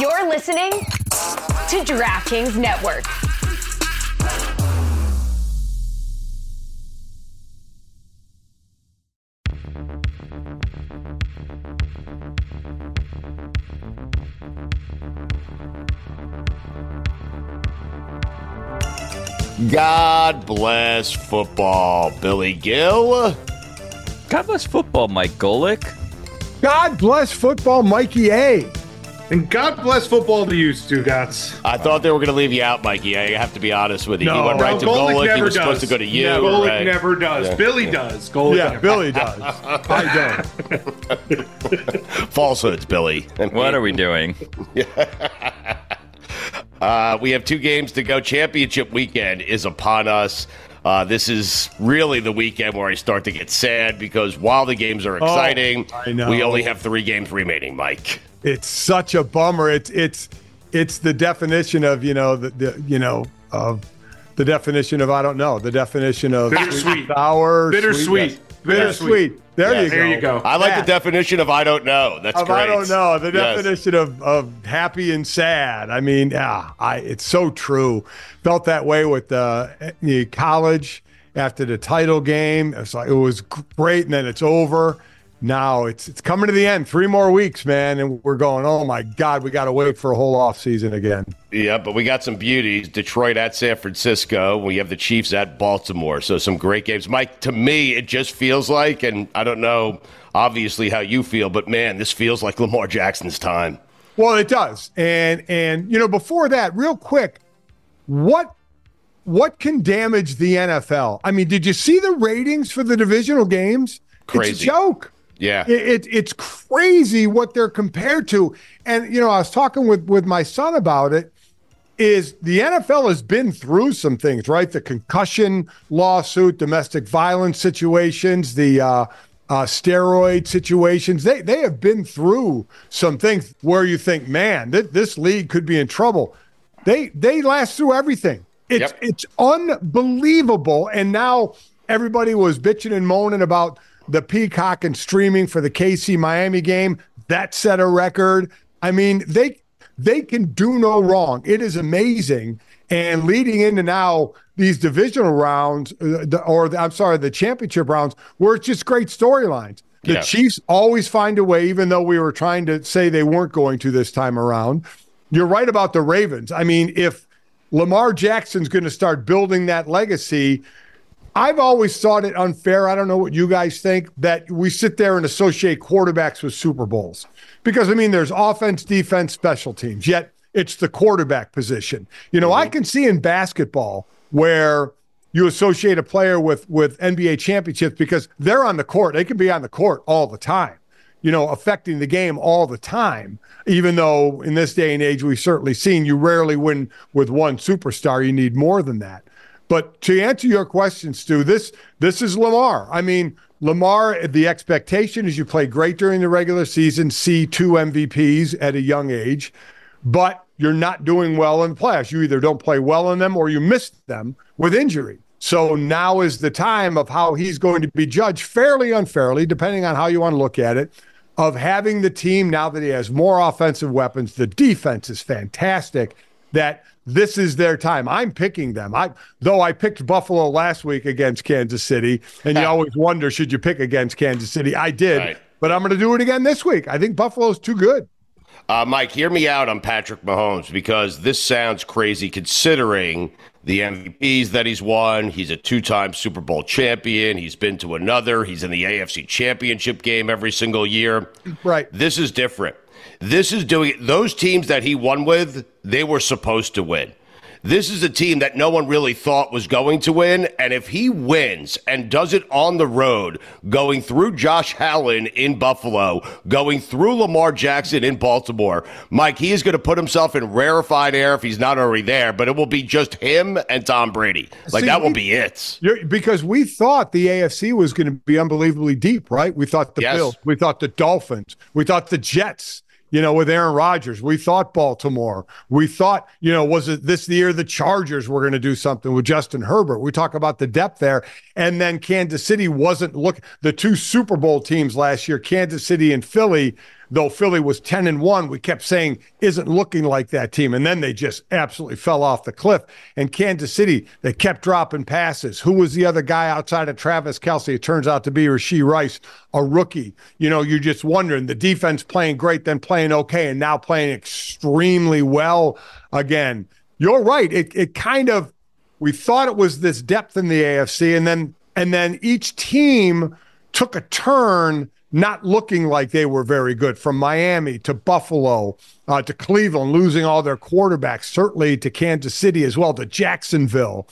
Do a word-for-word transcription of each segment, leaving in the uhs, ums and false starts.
You're listening to DraftKings Network. God bless football, Billy Gill. God bless football, Mike Golic. God bless football, Mikey A. And God bless football to you, Stugotz. I thought they were going to leave you out, Mikey. I have to be honest with you. No, he went right no, to Golic. Golic he was does. supposed to go to you. Yeah, Golic right? never does. Yeah. Billy yeah. does. Golic yeah, never. Billy does. I don't. Falsehoods, Billy. What are we doing? Uh, we have two games to go. Championship weekend is upon us. Uh, this is really the weekend where I start to get sad because while the games are exciting, oh, I know. we only have three games remaining, Mike. It's such a bummer. It's it's it's the definition of, you know, the, the you know, of the definition of I don't know, the definition of bittersweet, sour, bittersweet, sweet, yes. bittersweet. Yes. There yes. you go. There you go. I like yeah. the definition of I don't know. That's of great. I don't know. The definition yes. of, of happy and sad. I mean, yeah, I it's so true. Felt that way with uh, the college after the title game. It was, like, it was great, and then it's over. Now it's it's coming to the end. Three more weeks, man, and we're going, oh, my God, we got to wait for a whole offseason again. Yeah, but we got some beauties. Detroit at San Francisco. We have the Chiefs at Baltimore. So some great games. Mike, to me, it just feels like, and I don't know obviously how you feel, but, man, this feels like Lamar Jackson's time. Well, it does. And, and you know, before that, real quick, what what can damage the N F L? I mean, did you see the ratings for the divisional games? Crazy. It's a joke. Yeah, it, it it's crazy what they're compared to. And, you know, I was talking with, with my son about it, is the N F L has been through some things, right? The concussion lawsuit, domestic violence situations, the uh, uh, steroid situations. They, they have been through some things where you think, man, th- this league could be in trouble. They, they last through everything. It's, yep. it's unbelievable. And now everybody was bitching and moaning about the Peacock and streaming for the K C Miami game. That set a record. I mean, they they can do no wrong. It is amazing. And leading into now these divisional rounds, or the, I'm sorry, the championship rounds, where it's just great storylines. The yeah. Chiefs always find a way, even though we were trying to say they weren't going to this time around. You're right about the Ravens. I mean, if Lamar Jackson's going to start building that legacy, I've always thought it unfair, I don't know what you guys think, that we sit there and associate quarterbacks with Super Bowls. Because, I mean, there's offense, defense, special teams, yet it's the quarterback position. You know, mm-hmm. I can see in basketball where you associate a player with, with N B A championships because they're on the court. They can be on the court all the time, you know, affecting the game all the time, even though in this day and age we've certainly seen you rarely win with one superstar. You need more than that. But to answer your question, Stu, this this is Lamar. I mean, Lamar, the expectation is you play great during the regular season, see two M V Ps at a young age, but you're not doing well in the playoffs. You either don't play well in them or you missed them with injury. So now is the time of how he's going to be judged, fairly, unfairly, depending on how you want to look at it, of having the team now that he has more offensive weapons. The defense is fantastic. That this is their time. I'm picking them. I Though I picked Buffalo last week against Kansas City, and you always wonder, should you pick against Kansas City? I did, right. But I'm going to do it again this week. I think Buffalo's too good. Uh, Mike, hear me out on Patrick Mahomes, because this sounds crazy considering the M V Ps that he's won. He's a two-time Super Bowl champion. He's been to another. He's in the A F C Championship game every single year. Right. This is different. This is doing those teams that he won with, they were supposed to win. This is a team that no one really thought was going to win. And if he wins and does it on the road, going through Josh Allen in Buffalo, going through Lamar Jackson in Baltimore, Mike, he is going to put himself in rarefied air if he's not already there, but it will be just him and Tom Brady. Like, See, that will we, be it. Because we thought the A F C was going to be unbelievably deep, right? We thought the yes. Bills, we thought the Dolphins, we thought the Jets. You know, with Aaron Rodgers, we thought Baltimore. We thought, you know, was it this year the Chargers were going to do something with Justin Herbert? We talk about the depth there. And then Kansas City wasn't look. The two Super Bowl teams last year, Kansas City and Philly, though Philly was ten and one, we kept saying isn't looking like that team. And then they just absolutely fell off the cliff. And Kansas City, they kept dropping passes. Who was the other guy outside of Travis Kelce? It turns out to be Rashee Rice, a rookie. You know, you're just wondering, the defense playing great, then playing okay, and now playing extremely well again. You're right. It it kind of, we thought it was this depth in the A F C, and then and then each team took a turn not looking like they were very good, from Miami to Buffalo uh, to Cleveland, losing all their quarterbacks, certainly to Kansas City as well, to Jacksonville.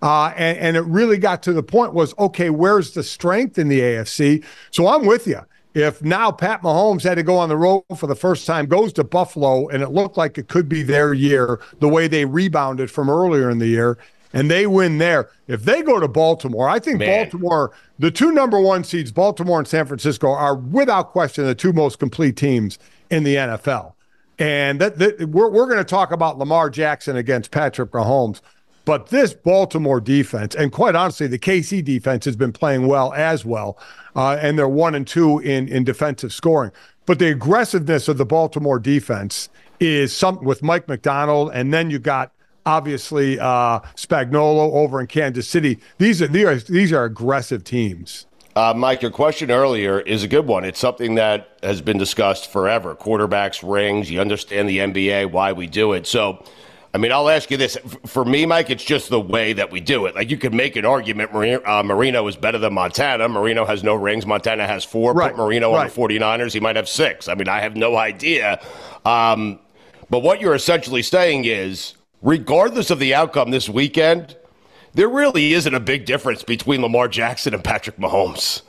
Uh, and, and it really got to the point was, okay, where's the strength in the A F C? So I'm with you. If now Pat Mahomes had to go on the road for the first time, goes to Buffalo, and it looked like it could be their year, the way they rebounded from earlier in the year, and they win there. If they go to Baltimore, I think Man. Baltimore, the two number one seeds, Baltimore and San Francisco, are without question the two most complete teams in the N F L. And that, that we're we're going to talk about Lamar Jackson against Patrick Mahomes. But this Baltimore defense, and quite honestly, the K C defense has been playing well as well, uh, and they're one and two in, in defensive scoring. But the aggressiveness of the Baltimore defense is something with Mike Macdonald, and then you got, obviously, uh, Spagnuolo over in Kansas City. These are, these are, these are aggressive teams. Uh, Mike, your question earlier is a good one. It's something that has been discussed forever. Quarterbacks, rings, you understand the N B A, why we do it. So, I mean, I'll ask you this. For me, Mike, it's just the way that we do it. Like, you could make an argument Marino, uh, Marino is better than Montana. Marino has no rings. Montana has four. Right. Put Marino right. on the forty-niners. He might have six. I mean, I have no idea. Um, but what you're essentially saying is, regardless of the outcome this weekend, there really isn't a big difference between Lamar Jackson and Patrick Mahomes.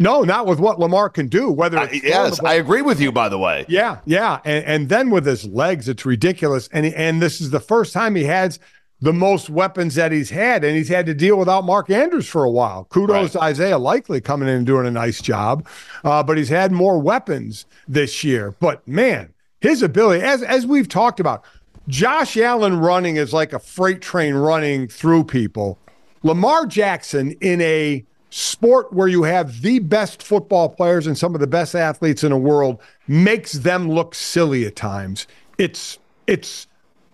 No, not with what Lamar can do. Whether it's uh, yes, I agree with you, by the way. Yeah, yeah. And, and then with his legs, it's ridiculous. And, and this is the first time he has the most weapons that he's had, and he's had to deal without Mark Andrews for a while. Kudos right. to Isaiah Likely coming in and doing a nice job. Uh, but he's had more weapons this year. But, man, his ability, as as we've talked about, Josh Allen running is like a freight train running through people. Lamar Jackson in a sport where you have the best football players and some of the best athletes in the world makes them look silly at times. It's it's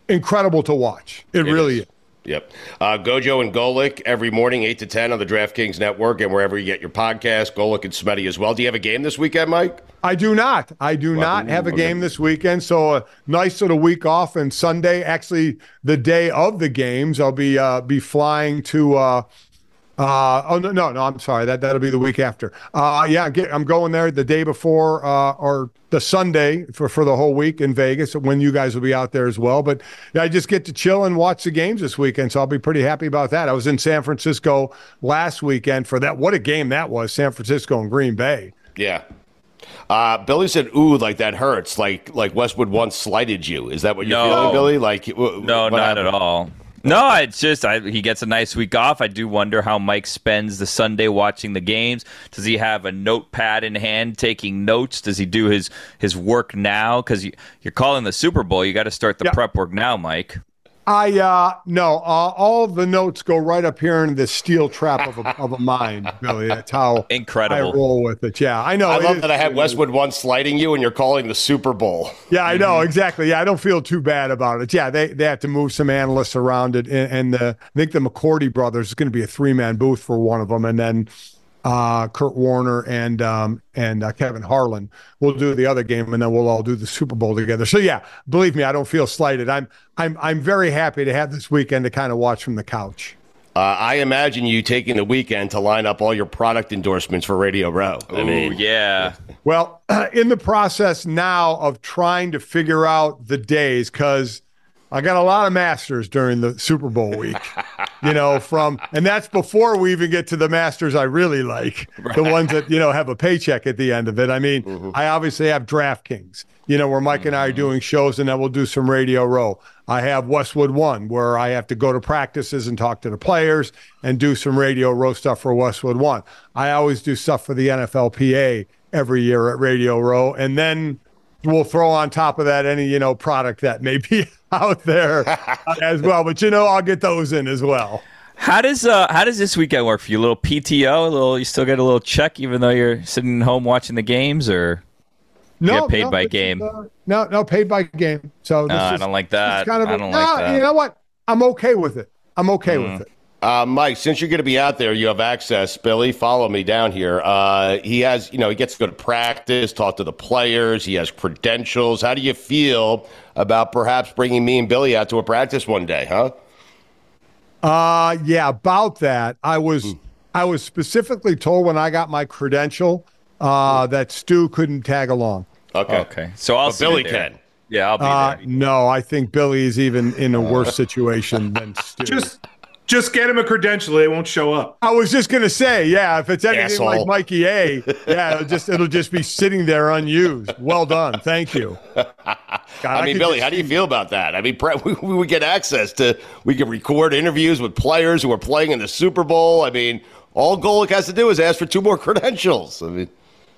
incredible to watch. It, it really is. is. Yep. Uh, Gojo and Golic every morning, eight to ten on the DraftKings Network and wherever you get your podcast. Golic and Smetty as well. Do you have a game this weekend, Mike? I do not. I do well, not have a okay. game this weekend. So a nice little week off. And Sunday, actually the day of the games, I'll be uh, be flying to uh, – Uh oh no no no I'm sorry that that'll be the week after. Uh yeah get, I'm going there the day before uh or the Sunday for, for the whole week in Vegas when you guys will be out there as well. But yeah, I just get to chill and watch the games this weekend, so I'll be pretty happy about that. I was in San Francisco last weekend for that. What a game that was! San Francisco and Green Bay. Yeah. Uh, Billy said, "Ooh, like that hurts. Like like Westwood One slighted you. Is that what you're no. feeling, Billy? Like w- no, not happened? At all." No, it's just I, he gets a nice week off. I do wonder how Mike spends the Sunday watching the games. Does he have a notepad in hand taking notes? Does he do his, his work now? Because you, you're calling the Super Bowl. You got to start the yeah. prep work now, Mike. I uh, no, uh, all the notes go right up here in this steel trap of a, of a mind, Billy. That's how incredible I roll with it. Yeah, I know. I love is, that I had Westwood One sliding you, and you're calling the Super Bowl. Yeah, I know exactly. Yeah, I don't feel too bad about it. Yeah, they they have to move some analysts around it, and, and the, I think the McCourty brothers is going to be a three man booth for one of them, and then uh, Kurt Warner and um, and uh, Kevin Harlan will do the other game, and then we'll all do the Super Bowl together. So yeah, believe me, I don't feel slighted. I'm I'm I'm very happy to have this weekend to kind of watch from the couch. Uh, I imagine you taking the weekend to line up all your product endorsements for Radio Row. Ooh, I mean, yeah. Well, uh, in the process now of trying to figure out the days, because I got a lot of masters during the Super Bowl week, you know, from, and that's before we even get to the masters I really like, right. the ones that, you know, have a paycheck at the end of it. I mean, mm-hmm. I obviously have DraftKings, you know, where Mike mm-hmm. and I are doing shows, and then we'll do some Radio Row. I have Westwood One, where I have to go to practices and talk to the players and do some Radio Row stuff for Westwood One. I always do stuff for the N F L P A every year at Radio Row. And then we'll throw on top of that any, you know, product that may be out there as well. But, you know, I'll get those in as well. How does uh, how does this weekend work for you? A little P T O? A little, you still get a little check even though you're sitting at home watching the games? Or No, get paid no, by game. Uh, no, no, paid by game. So this no, is, I don't like that. Kind of I don't a, like no, that. You know what? I'm okay with it. I'm okay mm. with it. Uh, Mike, since you're going to be out there, you have access. Billy, follow me down here. Uh, he has, you know, he gets to go to practice, talk to the players. He has credentials. How do you feel about perhaps bringing me and Billy out to a practice one day, huh? Uh, yeah, about that. I was, mm. I was specifically told when I got my credential uh, mm. that Stu couldn't tag along. Okay. Okay. So I'll but Billy there. Can. Yeah, I'll be uh, there. No, I think Billy is even in a worse situation than Stu. Just- Just get him a credential; they won't show up. I was just gonna say, yeah, if it's anything Asshole. like Mikey A, yeah, it'll just it'll just be sitting there unused. Well done, thank you. God, I, I mean, Billy, just... how do you feel about that? I mean, we we would get access to, we could record interviews with players who are playing in the Super Bowl. I mean, all Golic has to do is ask for two more credentials. I mean.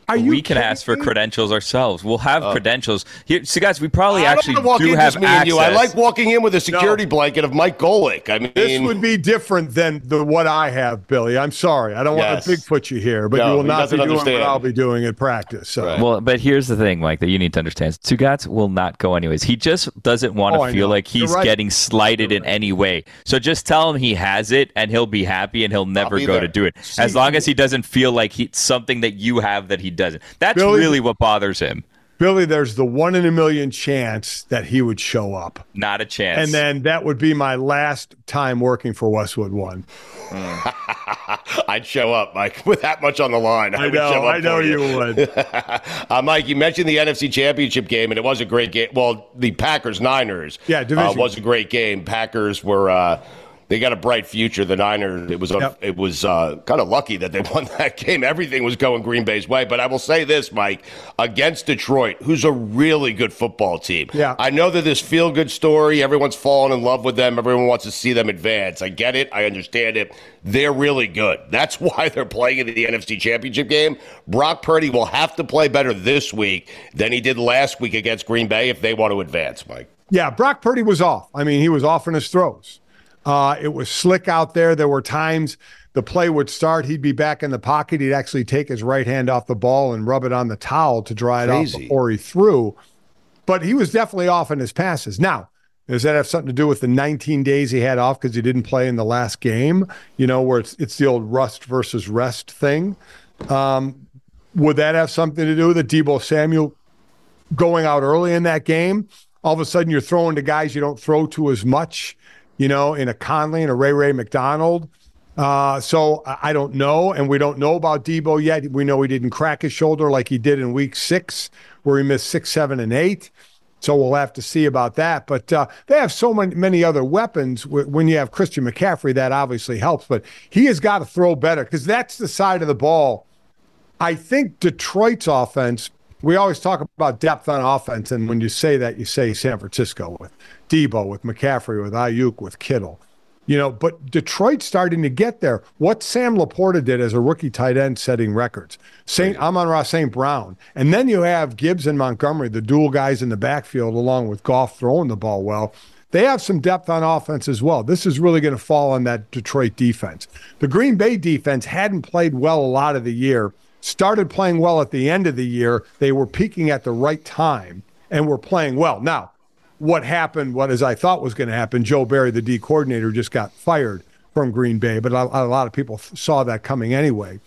Are you we can ask for credentials ourselves. We'll have uh, credentials. Here, so, guys, we probably I actually don't do have me access. And you. I like walking in with a security no. blanket of Mike Golic. I mean, this would be different than the what I have, Billy. I'm sorry. I don't yes. want to bigfoot you here, but no, you will not be doing understand. what I'll be doing at practice. So. Right. Well, but here's the thing, Mike, that you need to understand. Stugotz will not go anyways. He just doesn't want to oh, feel like he's right. getting slighted right. in any way. So just tell him he has it, and he'll be happy, and he'll never go there. to do it. See, as long as he doesn't feel like he, it's something that you have that he doesn't. That's Billy, really what bothers him. Billy, there's the one in a million chance that he would show up. Not a chance. And then that would be my last time working for Westwood One. Mm. I'd show up, Mike, with that much on the line. I, I know, would show up I know you, you would. uh, Mike, you mentioned the N F C Championship game, and it was a great game. Well, the Packers-Niners yeah, uh, was a great game. Packers were... Uh, They got a bright future. The Niners, it was yep. it was uh, kind of lucky that they won that game. Everything was going Green Bay's way. But I will say this, Mike, against Detroit, who's a really good football team. Yeah. I know that this feel-good story, everyone's fallen in love with them. Everyone wants to see them advance. I get it. I understand it. They're really good. That's why they're playing in the N F C Championship game. Brock Purdy will have to play better this week than he did last week against Green Bay if they want to advance, Mike. Yeah, Brock Purdy was off. I mean, he was off in his throws. Uh, it was slick out there. There were times the play would start. He'd be back in the pocket. He'd actually take his right hand off the ball and rub it on the towel to dry it Crazy. off before he threw. But he was definitely off in his passes. Now, does that have something to do with the nineteen days he had off because he didn't play in the last game, you know, where it's, it's the old rust versus rest thing? Um, would that have something to do with it? Deebo Samuel going out early in that game? All of a sudden, you're throwing to guys you don't throw to as much. You know, in a Conley and a Ray Ray McDonald. Uh, so I don't know, and we don't know about Deebo yet. We know he didn't crack his shoulder like he did in week six, where he missed six, seven, and eight. So we'll have to see about that. But uh, they have so many, many other weapons. When you have Christian McCaffrey, that obviously helps. But he has got to throw better because that's the side of the ball. I think Detroit's offense, we always talk about depth on offense, and when you say that, you say San Francisco with Deebo, with McCaffrey, with Ayuk, with Kittle. You know, but Detroit's starting to get there. What Sam Laporta did as a rookie tight end setting records, Saint Amon-Ra Saint Brown. And then you have Gibbs and Montgomery, the dual guys in the backfield, along with Goff throwing the ball well. They have some depth on offense as well. This is really going to fall on that Detroit defense. The Green Bay defense hadn't played well a lot of the year, started playing well at the end of the year. They were peaking at the right time and were playing well. Now, what happened, what as I thought was going to happen, Joe Barry, the D coordinator, just got fired from Green Bay, but a, a lot of people saw that coming anyway.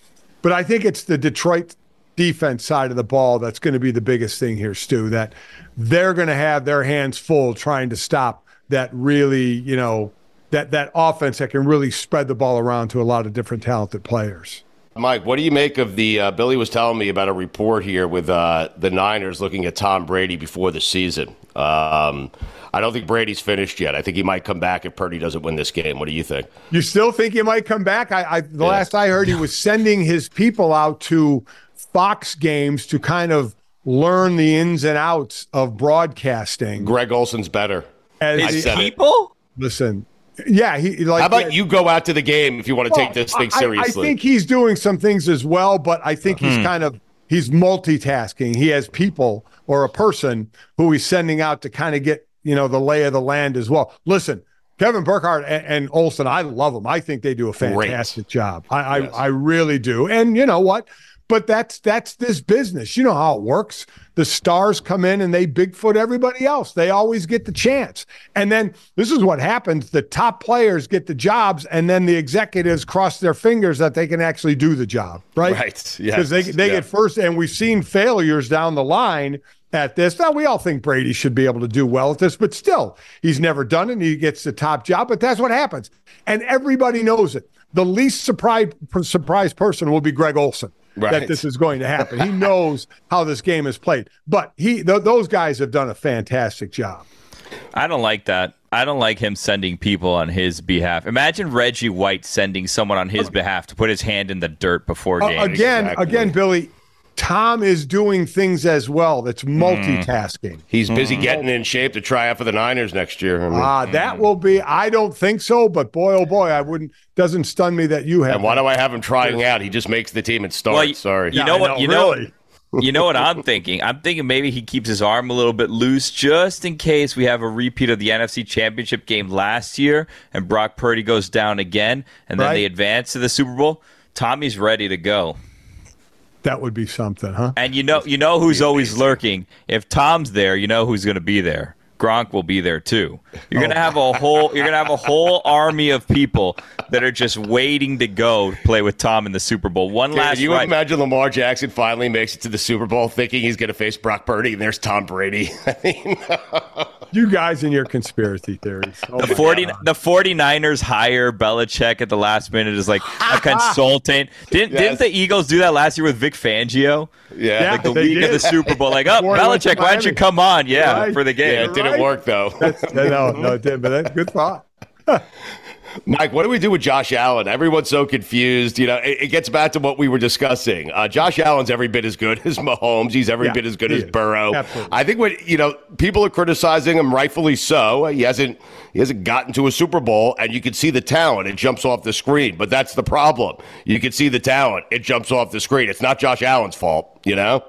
But I think it's the Detroit defense side of the ball that's going to be the biggest thing here, Stu, that they're going to have their hands full trying to stop that really, you know, that that offense that can really spread the ball around to a lot of different talented players. Mike, what do you make of the uh, – Billy was telling me about a report here with uh, the Niners looking at Tom Brady before the season. Um, I don't think Brady's finished yet. I think he might come back if Purdy doesn't win this game. What do you think? You still think he might come back? I, I The yeah. last I heard, he was sending his people out to Fox games to kind of learn the ins and outs of broadcasting. Greg Olsen's better. His people? It. Listen – Yeah, he like. How about you go out to the game if you want to well, take this thing seriously? I, I think he's doing some things as well, but I think he's hmm. kind of he's multitasking. He has people or a person who he's sending out to kind of get you know the lay of the land as well. Listen, Kevin Burkhardt and, and Olsen, I love them. I think they do a fantastic Great. job. I, yes. I I really do. And you know what, But that's that's this business. You know how it works. The stars come in and they Bigfoot everybody else. They always get the chance. And then this is what happens. The top players get the jobs, and then the executives cross their fingers that they can actually do the job, right? Right, yeah. Because they, they yeah. get first, and we've seen failures down the line at this. Now, we all think Brady should be able to do well at this, but still, he's never done it, and he gets the top job, but that's what happens. And everybody knows it. The least surprised, surprised person will be Greg Olsen. Right. That this is going to happen. He knows how this game is played, but he th- those guys have done a fantastic job. I don't like that. I don't like him sending people on his behalf. Imagine Reggie White sending someone on his behalf to put his hand in the dirt before game. Uh, again, exactly. again, Billy, Tom is doing things as well. That's multitasking. Mm. He's busy mm. getting in shape to try out for the Niners next year. I mean, uh, that mm. will be, I don't think so, but boy, oh boy, I wouldn't, doesn't stun me that you have. And why do I have him trying out? He just makes the team and starts. Well, Sorry. You know yeah, what, know, you know, really. You know what I'm thinking? I'm thinking maybe he keeps his arm a little bit loose just in case we have a repeat of the N F C Championship game last year and Brock Purdy goes down again and then right. they advance to the Super Bowl. Tommy's ready to go. That would be something, huh? And you know you know who's always lurking. If Tom's there, you know who's going to be there. Gronk will be there too. You're oh. going to have a whole you're going to have a whole army of people that are just waiting to go play with Tom in the Super Bowl. One Dude, last Can you ride. imagine Lamar Jackson finally makes it to the Super Bowl thinking he's going to face Brock Purdy and there's Tom Brady. I mean, you guys and your conspiracy theories. Oh the forty the 49ers hire Belichick at the last minute as like a consultant. Didn't yes. didn't the Eagles do that last year with Vic Fangio? Yeah. Like the week did. of the Super Bowl. Like, oh, Belichick, why don't you come on? Yeah, right. for the game. Yeah, it didn't right. work, though. That's, no, no, it didn't, but that's a good thought. Mike, what do we do with Josh Allen? Everyone's so confused. You know, it, it gets back to what we were discussing. Uh, Josh Allen's every bit as good as Mahomes. He's every yeah, bit as good as is. Burrow. Absolutely. I think what you know, people are criticizing him, rightfully so. He hasn't he hasn't gotten to a Super Bowl, and you can see the talent. It jumps off the screen, but that's the problem. You can see the talent. It jumps off the screen. It's not Josh Allen's fault. You know.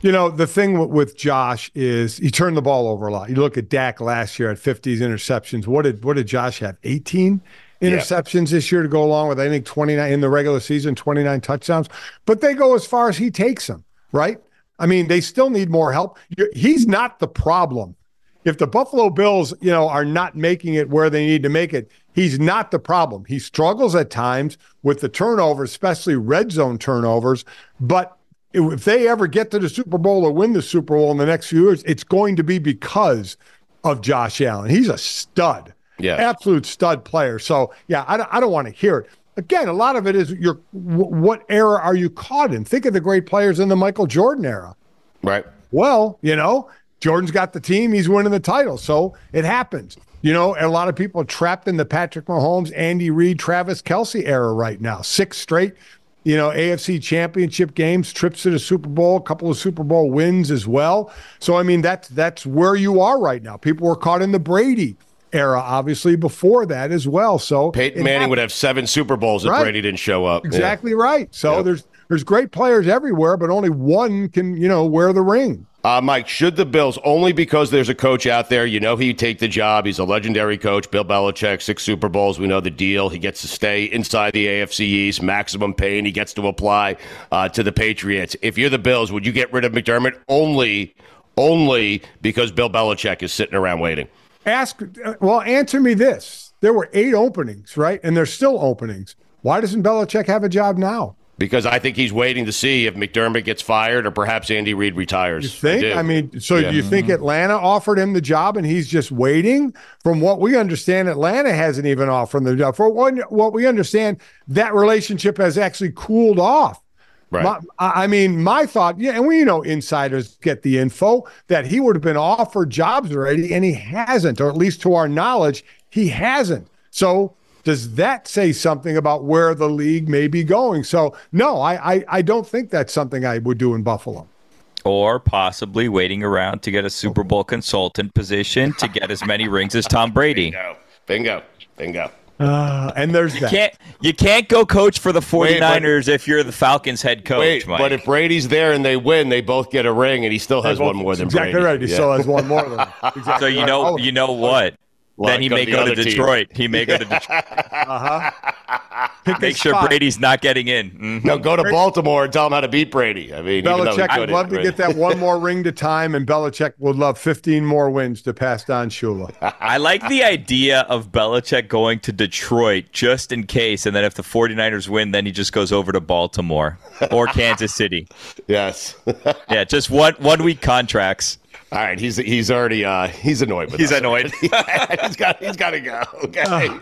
You know, the thing with Josh is he turned the ball over a lot. You look at Dak last year at fifty interceptions. What did what did Josh have? eighteen interceptions yeah. this year to go along with, I think, twenty-nine in the regular season, twenty-nine touchdowns. But they go as far as he takes them, right? I mean, they still need more help. He's not the problem. If the Buffalo Bills, you know, are not making it where they need to make it, he's not the problem. He struggles at times with the turnovers, especially red zone turnovers, but if they ever get to the Super Bowl or win the Super Bowl in the next few years, it's going to be because of Josh Allen. He's a stud, yeah, absolute stud player. So, yeah, I don't, I don't want to hear it. Again, a lot of it is your what era are you caught in? Think of the great players in the Michael Jordan era. Right. Well, you know, Jordan's got the team. He's winning the title. So it happens. You know, a lot of people are trapped in the Patrick Mahomes, Andy Reid, Travis Kelce era right now. Six straight You know, A F C championship games, trips to the Super Bowl, a couple of Super Bowl wins as well. So, I mean, that's that's where you are right now. People were caught in the Brady era, obviously, before that as well. So Peyton Manning would have seven Super Bowls if right. Brady didn't show up. Exactly yeah. right. So yep. there's there's great players everywhere, but only one can, you know, wear the ring. Uh, Mike, should the Bills, only because there's a coach out there, you know he'd take the job. He's a legendary coach, Bill Belichick, six Super Bowls. We know the deal. He gets to stay inside the A F C East, maximum pay, and he gets to apply uh, to the Patriots. If you're the Bills, would you get rid of McDermott only, only because Bill Belichick is sitting around waiting? Ask, well, answer me this. There were eight openings, right? And there's still openings. Why doesn't Belichick have a job now? Because I think he's waiting to see if McDermott gets fired or perhaps Andy Reid retires. You think? I, I mean, so yeah. do you think Atlanta offered him the job and he's just waiting? From what we understand, Atlanta hasn't even offered him the job. For one, what we understand, that relationship has actually cooled off. Right. My, I mean, my thought, yeah, and we you know insiders get the info that he would have been offered jobs already and he hasn't, or at least to our knowledge, he hasn't. So does that say something about where the league may be going? So, no, I, I, I don't think that's something I would do in Buffalo. Or possibly waiting around to get a Super Bowl consultant position to get as many rings as Tom Brady. Bingo. Bingo. Bingo. Uh, and there's you that. Can't, you can't go coach for the 49ers wait, if you're the Falcons head coach, wait, Mike. But if Brady's there and they win, they both get a ring, and he still has both, one more than exactly Brady. Right. He yeah. still has one more than exactly So you right. know, you know what? Then he may go to Detroit. He may go to Detroit. Uh-huh. Pick Make sure spot. Brady's not getting in. Mm-hmm. No, go to Baltimore and tell him how to beat Brady. I mean, Belichick, I'd love to get that one more ring to time, and Belichick would love fifteen more wins to pass Don Shula. I like the idea of Belichick going to Detroit just in case, and then if the 49ers win, then he just goes over to Baltimore or Kansas City. Yes. Yeah, just one one week contracts. All right, he's he's already uh, he's annoyed with he's us. Annoyed. he's got he's got to go. Okay, I'm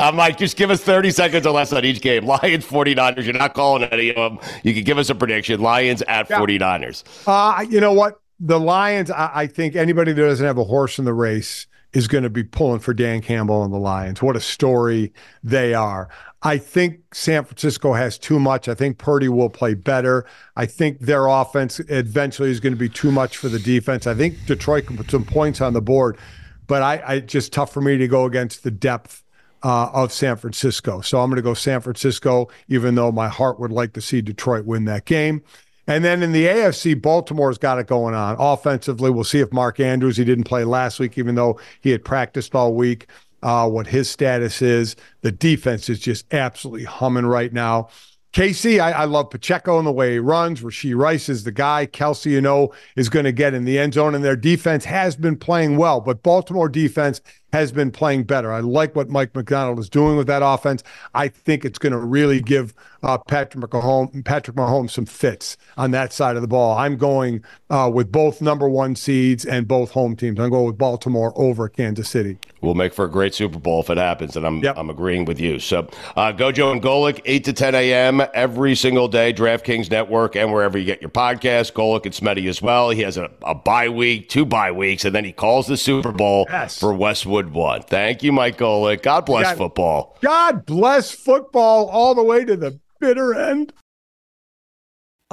uh, um, like, just give us thirty seconds or less on each game. Lions, 49ers. You're not calling any of them. You can give us a prediction. Lions at yeah. 49ers. Uh, you know what? The Lions. I, I think anybody that doesn't have a horse in the race is going to be pulling for Dan Campbell and the Lions. What a story they are. I think San Francisco has too much. I think Purdy will play better. I think their offense eventually is going to be too much for the defense. I think Detroit can put some points on the board, but I, I just tough for me to go against the depth uh, of San Francisco. So I'm going to go San Francisco, even though my heart would like to see Detroit win that game. And then in the A F C, Baltimore's got it going on. Offensively, we'll see if Mark Andrews, he didn't play last week, even though he had practiced all week, uh, what his status is. The defense is just absolutely humming right now. K C, I, I love Pacheco and the way he runs. Rashee Rice is the guy. Kelce, you know, is going to get in the end zone, and their defense has been playing well, but Baltimore defense has been playing better. I like what Mike Macdonald is doing with that offense. I think it's going to really give uh, Patrick Mahomes, Patrick Mahomes some fits on that side of the ball. I'm going uh, with both number one seeds and both home teams. I'm going with Baltimore over Kansas City. We'll make for a great Super Bowl if it happens, and I'm yep. I'm agreeing with you. So uh, Gojo and Golic, eight to ten a.m. every single day, DraftKings Network, and wherever you get your podcast. Golic and Smetty as well. He has a, a bye week, two bye weeks, and then he calls the Super Bowl yes. for Westwood One. Thank you, Mike Golic. God bless God, football. God bless football all the way to the bitter end. A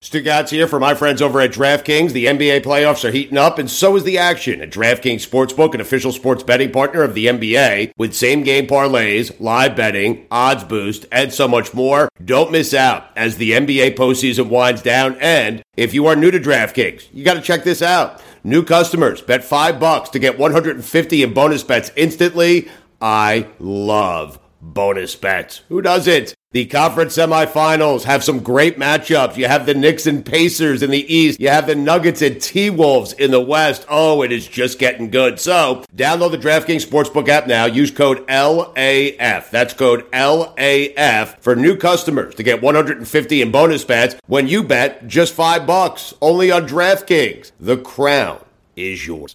Stugotz here for my friends over at DraftKings. The N B A playoffs are heating up, and so is the action at DraftKings Sportsbook, an official sports betting partner of the N B A, with same-game parlays, live betting, odds boost, and so much more. Don't miss out as the N B A postseason winds down, and if you are new to DraftKings, you got to check this out. New customers bet five bucks to get one hundred fifty in bonus bets instantly. I love bonus bets. Who doesn't? The conference semifinals have some great matchups. You have the Knicks and Pacers in the East. You have the Nuggets and T-Wolves in the West. Oh, it is just getting good. So, download the DraftKings Sportsbook app now. Use code L A F. That's code L A F for new customers to get one hundred fifty in bonus bets when you bet just five bucks. Only on DraftKings. The crown is yours.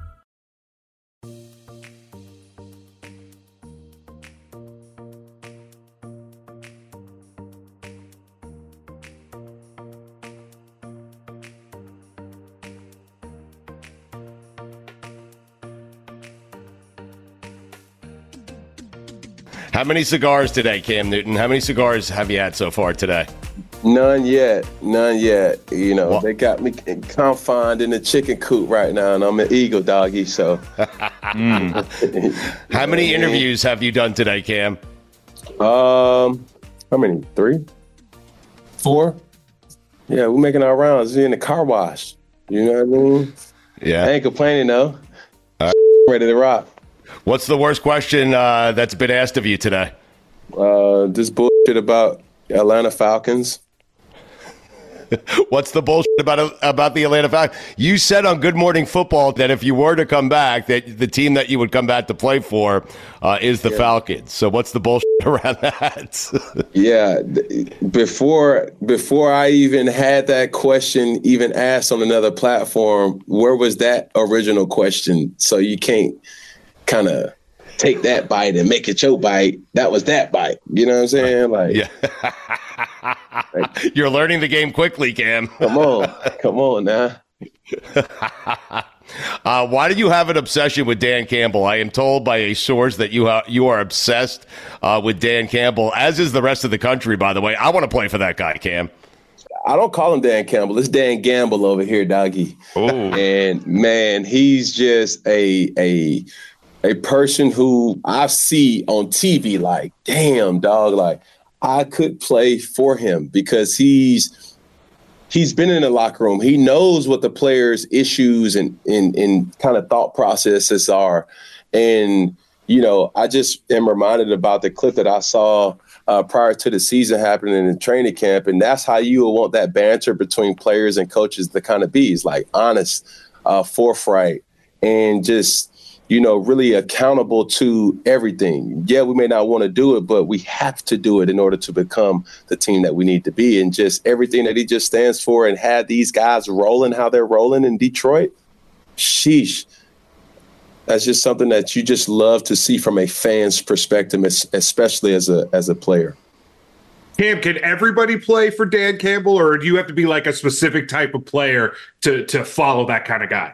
How many cigars today, Cam Newton? How many cigars have you had so far today? None yet, none yet. You know, what? They got me confined in the chicken coop right now, and I'm an eagle doggy, so. mm. How many interviews have you done today, Cam? Um, how many? Three? Four? Yeah, we're making our rounds. We're in the car wash. You know what I mean? Yeah. I ain't complaining, though. Uh, Ready to rock. What's the worst question uh, that's been asked of you today? Uh, this bullshit about Atlanta Falcons. What's the bullshit about about the Atlanta Falcons? You said on Good Morning Football that if you were to come back, that the team that you would come back to play for uh, is the yeah. Falcons. So what's the bullshit around that? yeah, before before I even had that question even asked on another platform, where was that original question? So you can't kind of take that bite and make it your bite. That was that bite. You know what I'm saying? Like, yeah. like you're learning the game quickly, Cam. come on, come on now. uh, why do you have an obsession with Dan Campbell? I am told by a source that you ha- you are obsessed uh, with Dan Campbell, as is the rest of the country. By the way, I want to play for that guy, Cam. I don't call him Dan Campbell. It's Dan Gamble over here, doggy. Ooh. And man, he's just a a. A person who I see on T V, like, damn, dog, like, I could play for him because he's he's been in the locker room. He knows what the players' issues and, and, and kind of thought processes are. And, you know, I just am reminded about the clip that I saw uh, prior to the season happening in training camp, and that's how you will want that banter between players and coaches to kind of be. It's like honest, uh, forthright, and just – you know, really accountable to everything. Yeah, we may not want to do it, but we have to do it in order to become the team that we need to be. And just everything that he just stands for and had these guys rolling how they're rolling in Detroit, sheesh. That's just something that you just love to see from a fan's perspective, especially as a as a player. Cam, can everybody play for Dan Campbell, or do you have to be like a specific type of player to to follow that kind of guy?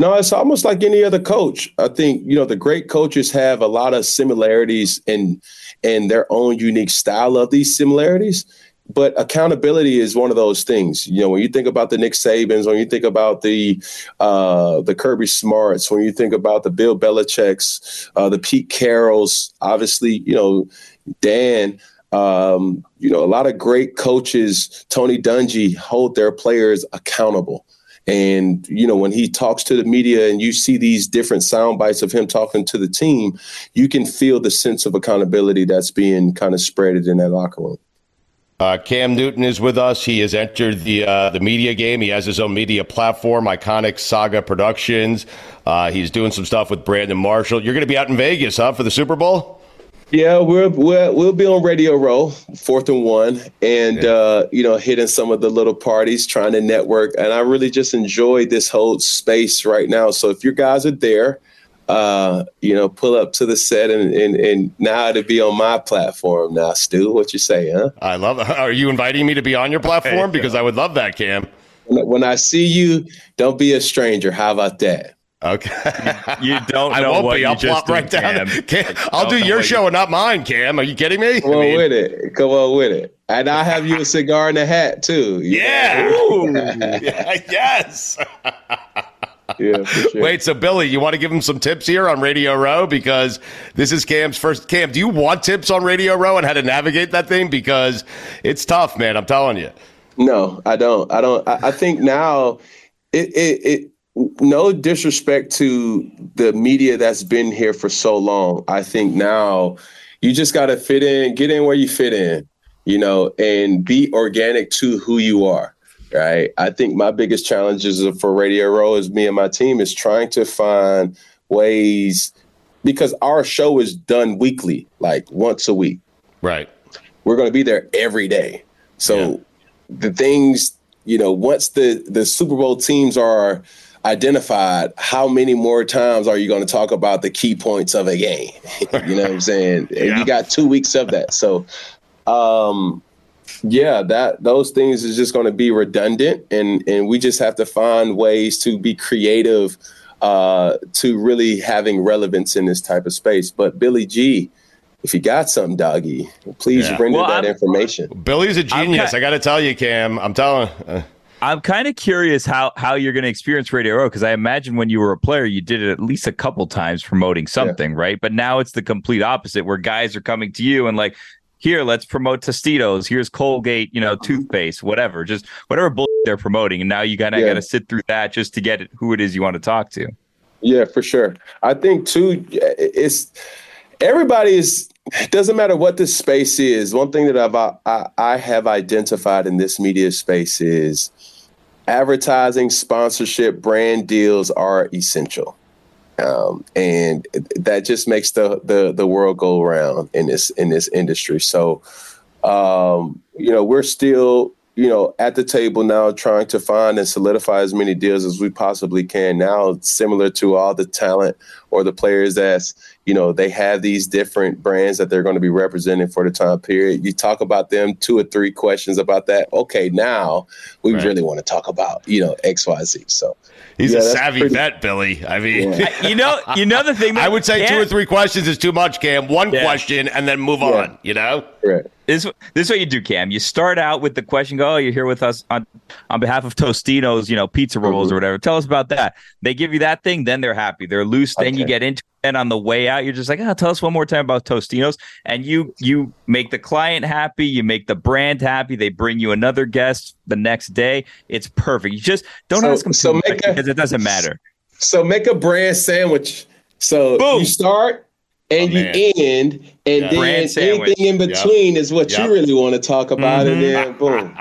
No, it's almost like any other coach. I think, you know, the great coaches have a lot of similarities in, in their own unique style of these similarities. But accountability is one of those things. You know, when you think about the Nick Sabans, when you think about the uh, the Kirby Smarts, when you think about the Bill Belichick's, uh, the Pete Carrolls, obviously, you know, Dan, um, you know, a lot of great coaches, Tony Dungy, hold their players accountable. And, you know, when he talks to the media and you see these different sound bites of him talking to the team, you can feel the sense of accountability that's being kind of spreaded in that locker room. Uh, Cam Newton is with us. He has entered the uh, the media game. He has his own media platform, Iconic Saga Productions. Uh, he's doing some stuff with Brandon Marshall. You're going to be out in Vegas, huh, for the Super Bowl? Yeah, we're, we're, we'll be on Radio Row, Fourth and One, and, yeah. uh, you know, hitting some of the little parties, trying to network. And I really just enjoy this whole space right now. So if you guys are there, uh, you know, pull up to the set, and, and, and now it'll be on my platform now, Stu. What you say, huh? I love it. Are you inviting me to be on your platform? Because I would love that, Cam. When I see you, don't be a stranger. How about that? Okay. You don't know I won't what be. I'll plop right down. Cam, I'll do your show you... and not mine, Cam. Are you kidding me? Come on I mean... with it. Come on with it. And I have you a cigar and a hat, too. Yeah. yeah. Yes. yeah, for sure. Wait, so, Billy, you want to give him some tips here on Radio Row? Because this is Cam's first. Cam, do you want tips on Radio Row and how to navigate that thing? Because it's tough, man. I'm telling you. No, I don't. I don't. I, I think now it it. it no disrespect to the media that's been here for so long. I think now you just got to fit in, get in where you fit in, you know, and be organic to who you are, right? I think my biggest challenges for Radio Row is me and my team is trying to find ways, because our show is done weekly, like once a week. Right. We're going to be there every day. So yeah. the things, you know, once the, the Super Bowl teams are – identified, how many more times are you going to talk about the key points of a game? You know what I'm saying? yeah. And you got two weeks of that. So, um, yeah, that those things is just going to be redundant, and, and we just have to find ways to be creative uh, to really having relevance in this type of space. But Billy G, if you got some, doggy, please yeah. render well, that I'm, information. Billy's a genius. Ca- I got to tell you, Cam. I'm telling. Uh. I'm kind of curious how, how you're going to experience Radio Row, because I imagine when you were a player, you did it at least a couple times promoting something, yeah. right? But now it's the complete opposite, where guys are coming to you and like, here, let's promote Tostitos. Here's Colgate, you know, toothpaste, whatever, just whatever bullshit they're promoting. And now you kind of yeah. got to sit through that just to get it, who it is you want to talk to. Yeah, for sure. I think too, it's everybody is. It doesn't matter what this space is. One thing that I've, I, I have identified in this media space is advertising, sponsorship, brand deals are essential. Um, and that just makes the, the, the world go round in this, in this industry. So, um, you know, we're still, you know, at the table now trying to find and solidify as many deals as we possibly can now, similar to all the talent or the players that's, you know, they have these different brands that they're going to be representing for the time period. You talk about them, two or three questions about that. Okay, now we right. really want to talk about, you know, X, Y, Z. So he's yeah, a savvy pretty... vet, Billy. I mean, yeah. you know, you know the thing. That I would say Cam... two or three questions is too much, Cam. One yeah. question and then move yeah. on. You know, right. This this is what you do, Cam. You start out with the question. Go, oh, you're here with us on on behalf of Tostitos, you know, pizza rolls mm-hmm. or whatever. Tell us about that. They give you that thing, then they're happy. They're loose. Then okay. you get into. And on the way out, you're just like, oh, tell us one more time about Tostitos. And you you make the client happy. You make the brand happy. They bring you another guest the next day. It's perfect. You just don't so, ask them so make a, because it doesn't matter. So make a brand sandwich. So Boom. you start and oh, you man. end, and yeah. then brand sandwich. Anything in between yep. is what yep. you really want to talk about. Mm-hmm. And then boom.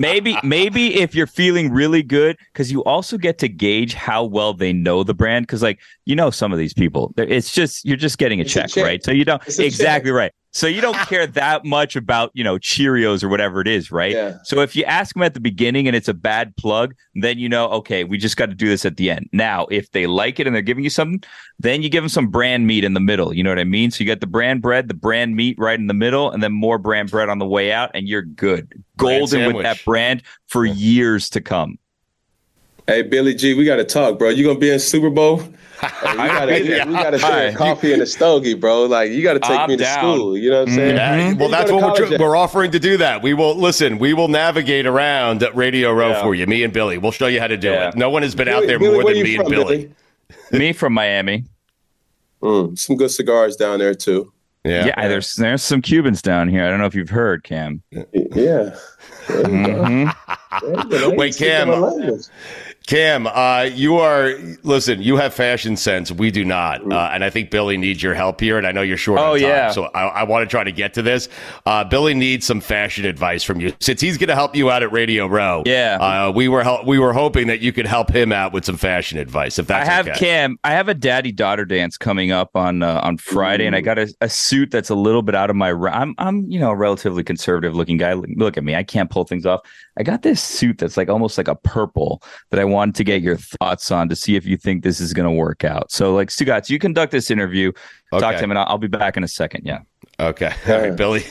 Maybe, maybe if you're feeling really good, because you also get to gauge how well they know the brand. Because, like, you know, some of these people, it's just you're just getting a, check, a check, right? So you don't exactly check. right. So you don't care that much about, you know, Cheerios or whatever it is, right? Yeah. So if you ask them at the beginning and it's a bad plug, then you know, okay, we just got to do this at the end. Now, if they like it and they're giving you something, then you give them some brand meat in the middle. You know what I mean? So you got the brand bread, the brand meat right in the middle, and then more brand bread on the way out, and you're good. Golden with that brand for years to come. Hey, Billy G, we got to talk, bro. You going to be in Super Bowl? Hey, we got to yeah. we got to share coffee and a stogie, bro. Like, you got to take I'm me to down. school. You know what I'm saying? Mm-hmm. Mm-hmm. Well, that's what we're doing. We're offering to do that. We will listen. We will navigate around Radio Row yeah. for you. Me and Billy. We'll show you how to do yeah. it. No one has been Billy, out there Billy, more than me from, and Billy. Billy? Me from Miami. Mm, some good cigars down there too. Yeah. yeah, there's there's some Cubans down here. I don't know if you've heard, Cam. Yeah. Mm-hmm. Wait, Cam. Cam, uh, you are, listen, you have fashion sense. We do not. Uh, and I think Billy needs your help here. And I know you're short oh, on time. Yeah. So I, I want to try to get to this. Uh, Billy needs some fashion advice from you, since he's going to help you out at Radio Row. Yeah. Uh, we were help, we were hoping that you could help him out with some fashion advice. If that's I have okay. Cam, I have a daddy daughter dance coming up on uh, on Friday. Ooh. And I got a, a suit that's a little bit out of my, I'm, I'm, you know, a relatively conservative looking guy. Look at me. I can't pull things off. I got this suit that's like almost like a purple that I want. wanted to get your thoughts on, to see if you think this is going to work out. So, like, Stugotz, you conduct this interview, okay. talk to him, and I'll, I'll be back in a second. Yeah. Okay. All right, Billy.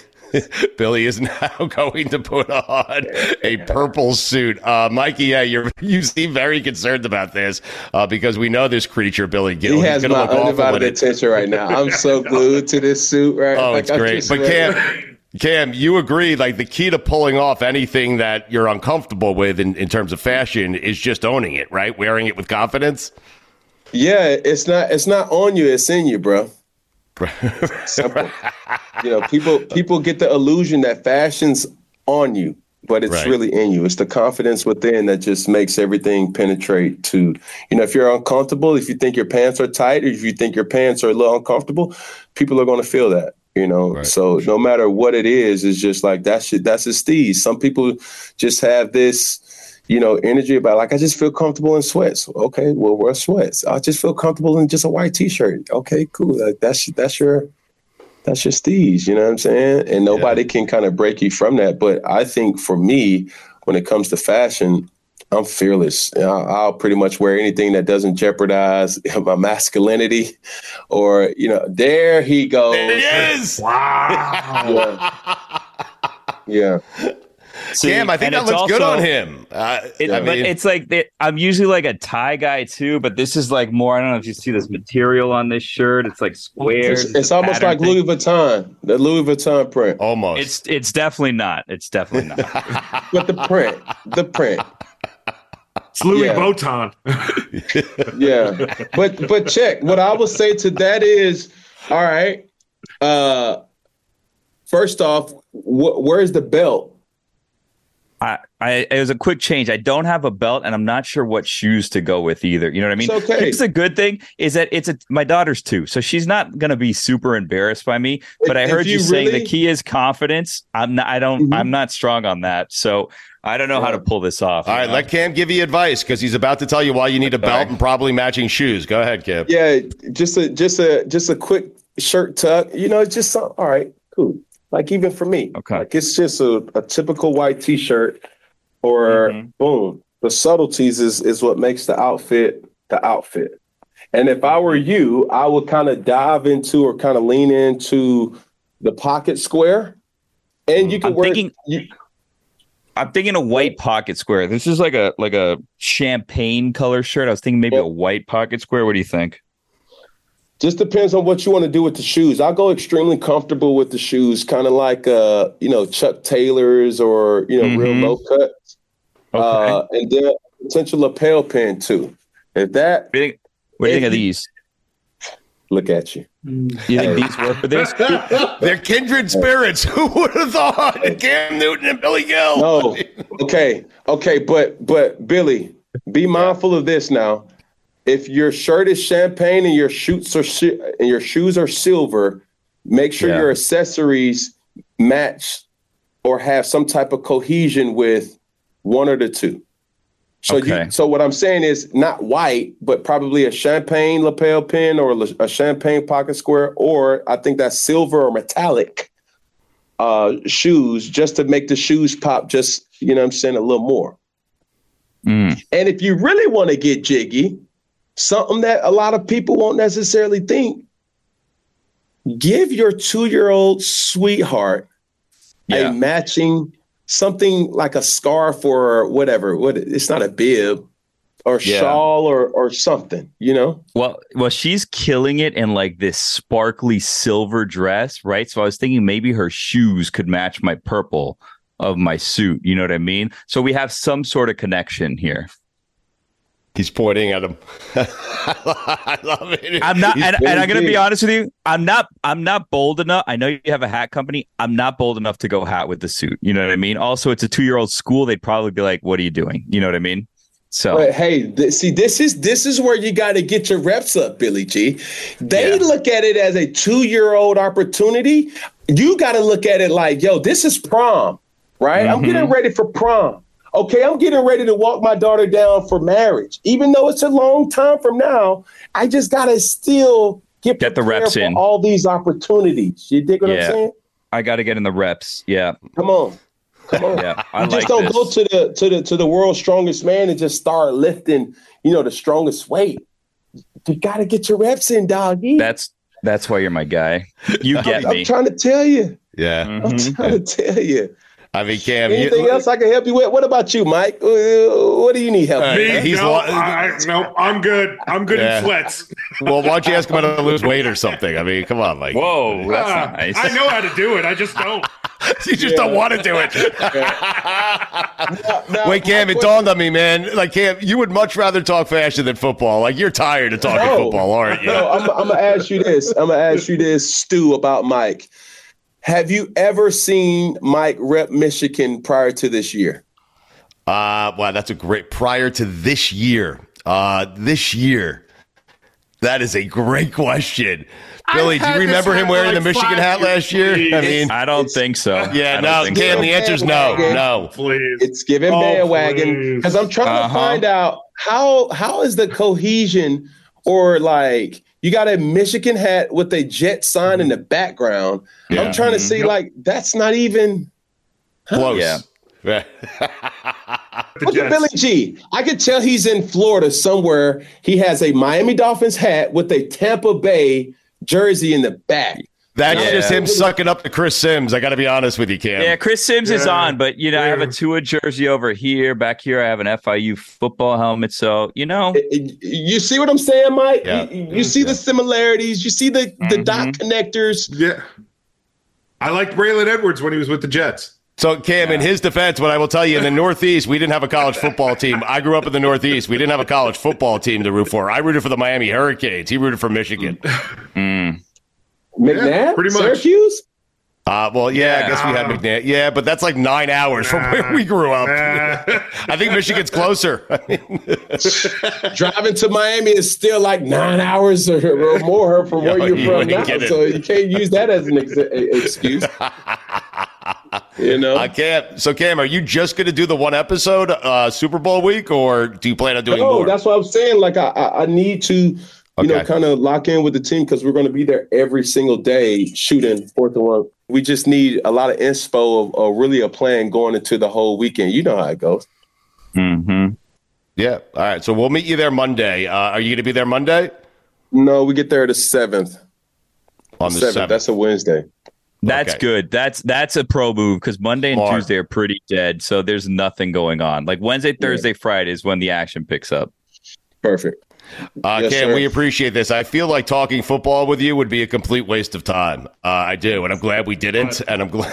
Billy is now going to put on a purple suit. Uh, Mikey, yeah, you're, you seem very concerned about this uh, because we know this creature, Billy Gill. He has my undivided attention right now. I'm so glued to this suit, right? Oh, like, it's I'm great. But Cam, Cam, you agree, like, the key to pulling off anything that you're uncomfortable with in, in terms of fashion is just owning it, right? Wearing it with confidence. Yeah, it's not it's not on you, it's in you, bro. Simple. You know, people people get the illusion that fashion's on you, but it's right. really in you. It's the confidence within that just makes everything penetrate to, you know, if you're uncomfortable, if you think your pants are tight, or if you think your pants are a little uncomfortable, people are going to feel that. You know, right. so sure. no matter what it is, it's just like that shit. That's his steez. Some people just have this, you know, energy about, like, I just feel comfortable in sweats. Okay, well, wear sweats. I just feel comfortable in just a white T-shirt. Okay, cool. Like, that's that's your that's your steez. You know what I'm saying? And nobody yeah. can kind of break you from that. But I think for me, when it comes to fashion, I'm fearless. I'll pretty much wear anything that doesn't jeopardize my masculinity, or, you know, there he goes. It is. Wow. Yeah. yeah. See, Cam, I think that looks also, good on him. Uh, it, I mean, but it's like they, I'm usually like a tie guy too, but this is like more. I don't know if you see this material on this shirt. It's like square. It's, it's almost like thing. Louis Vuitton, the Louis Vuitton print. Almost. It's it's definitely not. It's definitely not. But the print, the print. It's Louis yeah. Vuitton. yeah, but but check. What I will say to that is, all right. Uh, first off, wh- where's the belt? I, I it was a quick change. I don't have a belt, and I'm not sure what shoes to go with either. You know what I mean? It's okay. Here's the good thing is that it's a, my daughter's two, so she's not gonna be super embarrassed by me. But if, I heard you, you really... saying the key is confidence. I'm not. I don't. Mm-hmm. I'm not strong on that. So I don't know yeah. how to pull this off. All right, know? Let Cam give you advice because he's about to tell you why you need a belt right. and probably matching shoes. Go ahead, Cam. Yeah, just a just a just a quick shirt tuck. You know, it's just some, all right. Cool. Like, even for me, okay. like it's just a, a typical white T-shirt or mm-hmm. boom. The subtleties is, is what makes the outfit the outfit. And if I were you, I would kind of dive into or kind of lean into the pocket square. And you can I'm wear thinking, you, I'm thinking a white pocket square. This is like a like a champagne color shirt. I was thinking maybe yeah. a white pocket square. What do you think? Just depends on what you want to do with the shoes. I go extremely comfortable with the shoes, kind of like, uh, you know, Chuck Taylor's or, you know, mm-hmm. real low cuts. Okay. Uh, and then a potential lapel pin, too. If that. What do you think, what do you think of these? Look at you. You think these work for this? They're kindred spirits. Who would have thought? Cam Newton and Billy Gill. No. Okay. Okay. But, but Billy, be mindful of this now. If your shirt is champagne and your shoots are sh- and your shoes are silver, make sure yeah. your accessories match or have some type of cohesion with one or the two. So, okay. you, so what I'm saying is not white, but probably a champagne lapel pin or a champagne pocket square, or I think that's silver or metallic uh, shoes, just to make the shoes pop. Just you know, what I'm saying, a little more. Mm. And if you really want to get jiggy. Something that a lot of people won't necessarily think. Give your two-year-old sweetheart yeah. a matching something like a scarf or whatever. What it's not a bib or yeah. shawl or or something, you know? Well, well, she's killing it in like this sparkly silver dress, right? So I was thinking maybe her shoes could match my purple of my suit. You know what I mean? So we have some sort of connection here. He's pointing at him. I love it. I'm not, and, and I'm gonna be honest with you. I'm not. I'm not bold enough. I know you have a hat company. I'm not bold enough to go hat with the suit. You know what I mean. Also, it's a two-year-old school. They'd probably be like, "What are you doing?" You know what I mean. So, but hey, th- see, this is this is where you got to get your reps up, Billy G. They yeah. look at it as a two-year-old opportunity. You got to look at it like, "Yo, this is prom, right? Mm-hmm. I'm getting ready for prom." Okay, I'm getting ready to walk my daughter down for marriage. Even though it's a long time from now, I just got to still get, get the reps in all these opportunities. You dig what yeah. I'm saying? I got to get in the reps. Yeah. Come on. Come on. yeah, I you like just don't this. go to the to the to the world's strongest man and just start lifting, you know, the strongest weight. You got to get your reps in, doggy. That's that's why you're my guy. You get I'm, me. I'm trying to tell you. Yeah. I'm mm-hmm. trying to tell you. I mean, Cam. Anything you, else I can help you with? What about you, Mike? What do you need help with? Uh, no, lo- no, I'm good. I'm good yeah. in sweats. Well, why don't you ask him how to lose weight or something? I mean, come on, Mike. Whoa, that's uh, nice. I know how to do it. I just don't. you just yeah. don't want to do it. no, no, Wait, Cam, it dawned on me, man. Like, Cam, you would much rather talk fashion than football. Like, you're tired of talking no, football, aren't you? No, I'm, I'm going to ask you this. I'm going to ask you this, Stu, about Mike. Have you ever seen Mike rep Michigan prior to this year? Uh, wow, that's a great – prior to this year. Uh, this year. That is a great question. Billy, do you remember him wearing like the Michigan hat last year? Please. I mean, I don't think so. Yeah, no, Cam, so. the answer is no, no. Please. It's giving oh, bandwagon because I'm trying uh-huh. to find out how how is the cohesion or like – you got a Michigan hat with a jet sign in the background. Yeah. I'm trying to see, yep. like, that's not even huh? close. Yeah. Look at Billy G. I could tell he's in Florida somewhere. He has a Miami Dolphins hat with a Tampa Bay jersey in the back. That's yeah. just him sucking up to Chris Sims. I got to be honest with you, Cam. Yeah, Chris Sims yeah. is on, but, you know, yeah. I have a Tua jersey over here. Back here, I have an F I U football helmet. So, you know. You see what I'm saying, Mike? Yeah. You, you see yeah. the similarities. You see the, the mm-hmm. dot connectors. Yeah. I liked Braylon Edwards when he was with the Jets. So, Cam, yeah. in his defense, what I will tell you, in the Northeast, we didn't have a college football team. I grew up in the Northeast. We didn't have a college football team to root for. I rooted for the Miami Hurricanes. He rooted for Michigan. Mm. McNabb? Yeah, pretty much. Syracuse? Uh, well, yeah, yeah, I guess we had McNabb. Yeah, but that's like nine hours nah, from where we grew up. Nah. I think Michigan's closer. I mean, driving to Miami is still like nine hours or more from where Yo, you're you from now, so you can't use that as an ex- excuse. You know, I can't. So, Cam, are you just going to do the one episode uh, Super Bowl week, or do you plan on doing no, more? That's what I'm saying. Like, I, I, I need to, you okay. know, kind of lock in with the team because we're going to be there every single day shooting fourth and one. We just need a lot of inspo of, of really a plan going into the whole weekend. You know how it goes. Mm-hmm. Yeah. All right. So we'll meet you there Monday. Uh, are you going to be there Monday? No, we get there the seventh. On the seventh. That's a Wednesday. That's okay. good. That's that's a pro move because Monday and Mark. Tuesday are pretty dead. So there's nothing going on. Like Wednesday, Thursday, yeah. Friday is when the action picks up. Perfect. Uh, yes, Cam, sir. We appreciate this. I feel like talking football with you would be a complete waste of time. Uh, I do. And I'm glad we didn't. And I'm glad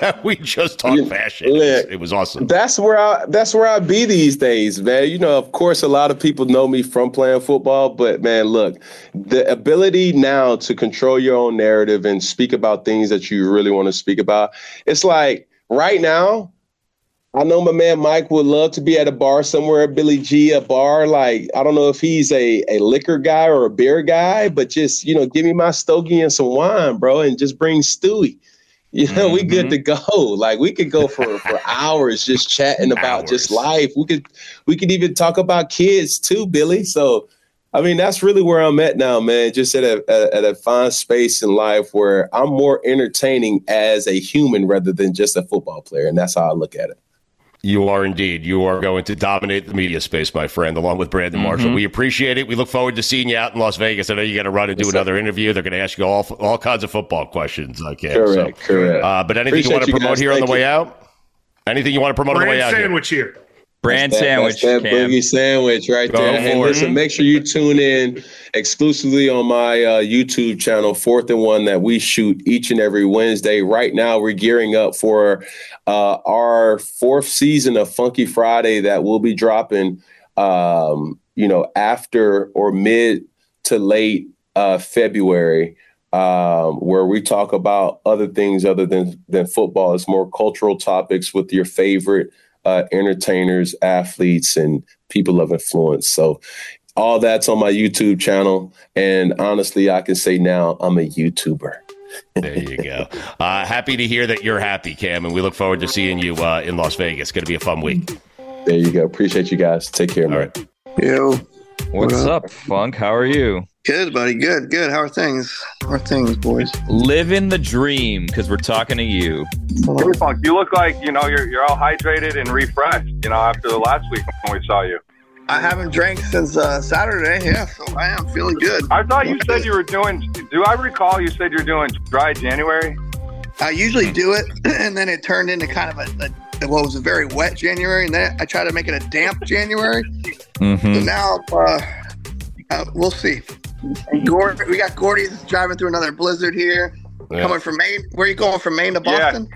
that we just talked fashion. Look, it was awesome. That's where I that's where I be these days, man. You know, of course, a lot of people know me from playing football. But, man, look, the ability now to control your own narrative and speak about things that you really want to speak about. It's like right now. I know my man Mike would love to be at a bar somewhere, Billy G, a bar. Like, I don't know if he's a, a liquor guy or a beer guy, but just, you know, give me my stogie and some wine, bro, and just bring Stewie. You know, mm-hmm. we good to go. Like, we could go for, for hours just chatting about hours. just life. We could we could even talk about kids too, Billy. So, I mean, that's really where I'm at now, man, just at a, a at a fine space in life where I'm more entertaining as a human rather than just a football player, and that's how I look at it. You are indeed. You are going to dominate the media space, my friend, along with Brandon Marshall. Mm-hmm. We appreciate it. We look forward to seeing you out in Las Vegas. I know you got to run and do yes, another sir. interview. They're going to ask you all all kinds of football questions. I can't. Correct, so. correct. Uh, but anything appreciate you want to promote guys. here Thank on the way you. out? Anything you want to promote Brand on the way out here? Brand sandwich here. Brand that's sandwich. That, that's that boogie sandwich right Go there. And listen, make sure you tune in exclusively on my uh, YouTube channel, Fourth and One, that we shoot each and every Wednesday. Right now, we're gearing up for uh, our fourth season of Funky Friday that will be dropping, um, you know, after or mid to late uh, February, um, where we talk about other things other than, than football. It's more cultural topics with your favorite uh, entertainers, athletes, and people of influence. So all that's on my YouTube channel. And honestly, I can say now I'm a YouTuber. There you go. Uh, happy to hear that you're happy, Cam. And we look forward to seeing you uh, in Las Vegas. It's going to be a fun week. There you go. Appreciate you guys. Take care, man. All right. Yo. What's what up? up, Funk? How are you? Good, buddy. Good, good. How are things? How are things, boys? Living the dream, because we're talking to you. Hey, Funk, you look like, you know, you're you're all hydrated and refreshed, you know, after the last week when we saw you. I haven't drank since uh, Saturday, yeah, so I am feeling good. I thought you said you were doing, do I recall you said you're doing dry January? I usually do it, and then it turned into kind of a, a well, it was a very wet January, and then I tried to make it a damp January. Mm-hmm. So now, uh, uh, we'll see. Gord, we got Gordie driving through another blizzard here. Yeah. Coming from Maine. Where are you going, from Maine to Boston?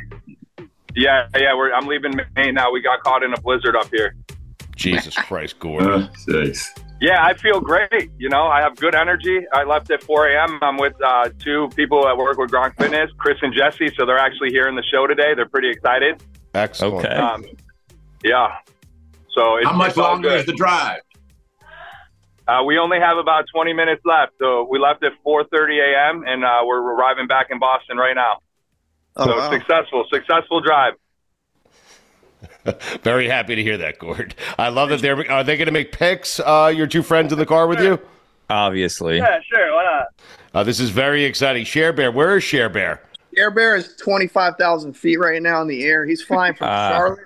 Yeah, yeah, yeah we're, I'm leaving Maine now. We got caught in a blizzard up here. Jesus Christ, Gordie. Uh, nice. Yeah, I feel great. You know, I have good energy. I left at four a.m. I'm with uh, two people that work with Gronk Fitness, Chris and Jesse, so they're actually here in the show today. They're pretty excited. Excellent. Okay. Um, yeah. So it's, how much it's longer is the drive? Uh, we only have about twenty minutes left. So we left at four thirty a.m. and uh, we're arriving back in Boston right now. Oh, so wow. successful, successful drive. Very happy to hear that, Gord. I love that they're. Are they going to make picks? Uh, your two friends in the car with sure. you? Obviously. Yeah, sure. Why not? Uh, this is very exciting. Share Bear, where is Share Bear? Air Bear is twenty-five thousand feet right now in the air. He's flying from uh, Charlotte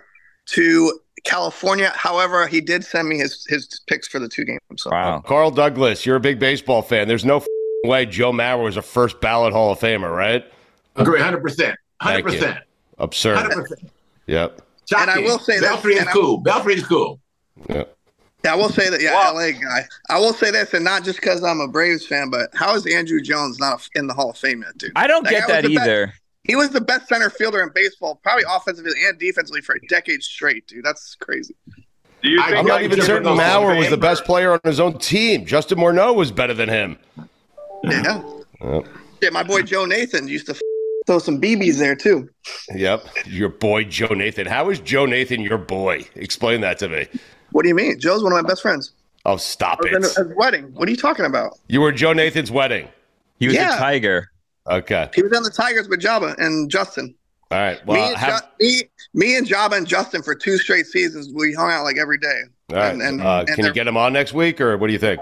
to California. However, he did send me his, his picks for the two games. So. Wow. Carl Douglas, you're a big baseball fan. There's no way Joe Mauer was a first ballot Hall of Famer, right? Agree, one hundred percent. one hundred percent. Absurd. one hundred percent. Yep. Shocking. And I will say that Belfry is cool. Belfry is cool. Yeah. Yeah, I will say that. Yeah, wow. L A guy. I will say this, and not just because I'm a Braves fan, but how is Andrew Jones not in the Hall of Fame yet, dude? I don't that get that either. Best, he was the best center fielder in baseball, probably offensively and defensively, for a decade straight, dude. That's crazy. Do you think I'm not even certain Mauer was the best player on his own team. Justin Morneau was better than him. Yeah. Yep. Yeah, my boy Joe Nathan used to f- throw some B Bs there, too. Yep. Your boy Joe Nathan. How is Joe Nathan your boy? Explain that to me. What do you mean? Joe's one of my best friends. Oh, stop it. At his wedding. What are you talking about? You were Joe Nathan's wedding. He was yeah. a Tiger. Okay. He was on the Tigers with Jabba and Justin. All right. Well, me and, have... jo- me, me and Jabba and Justin for two straight seasons, we hung out like every day. All right. And, and, uh, and can you get him on next week, or what do you think?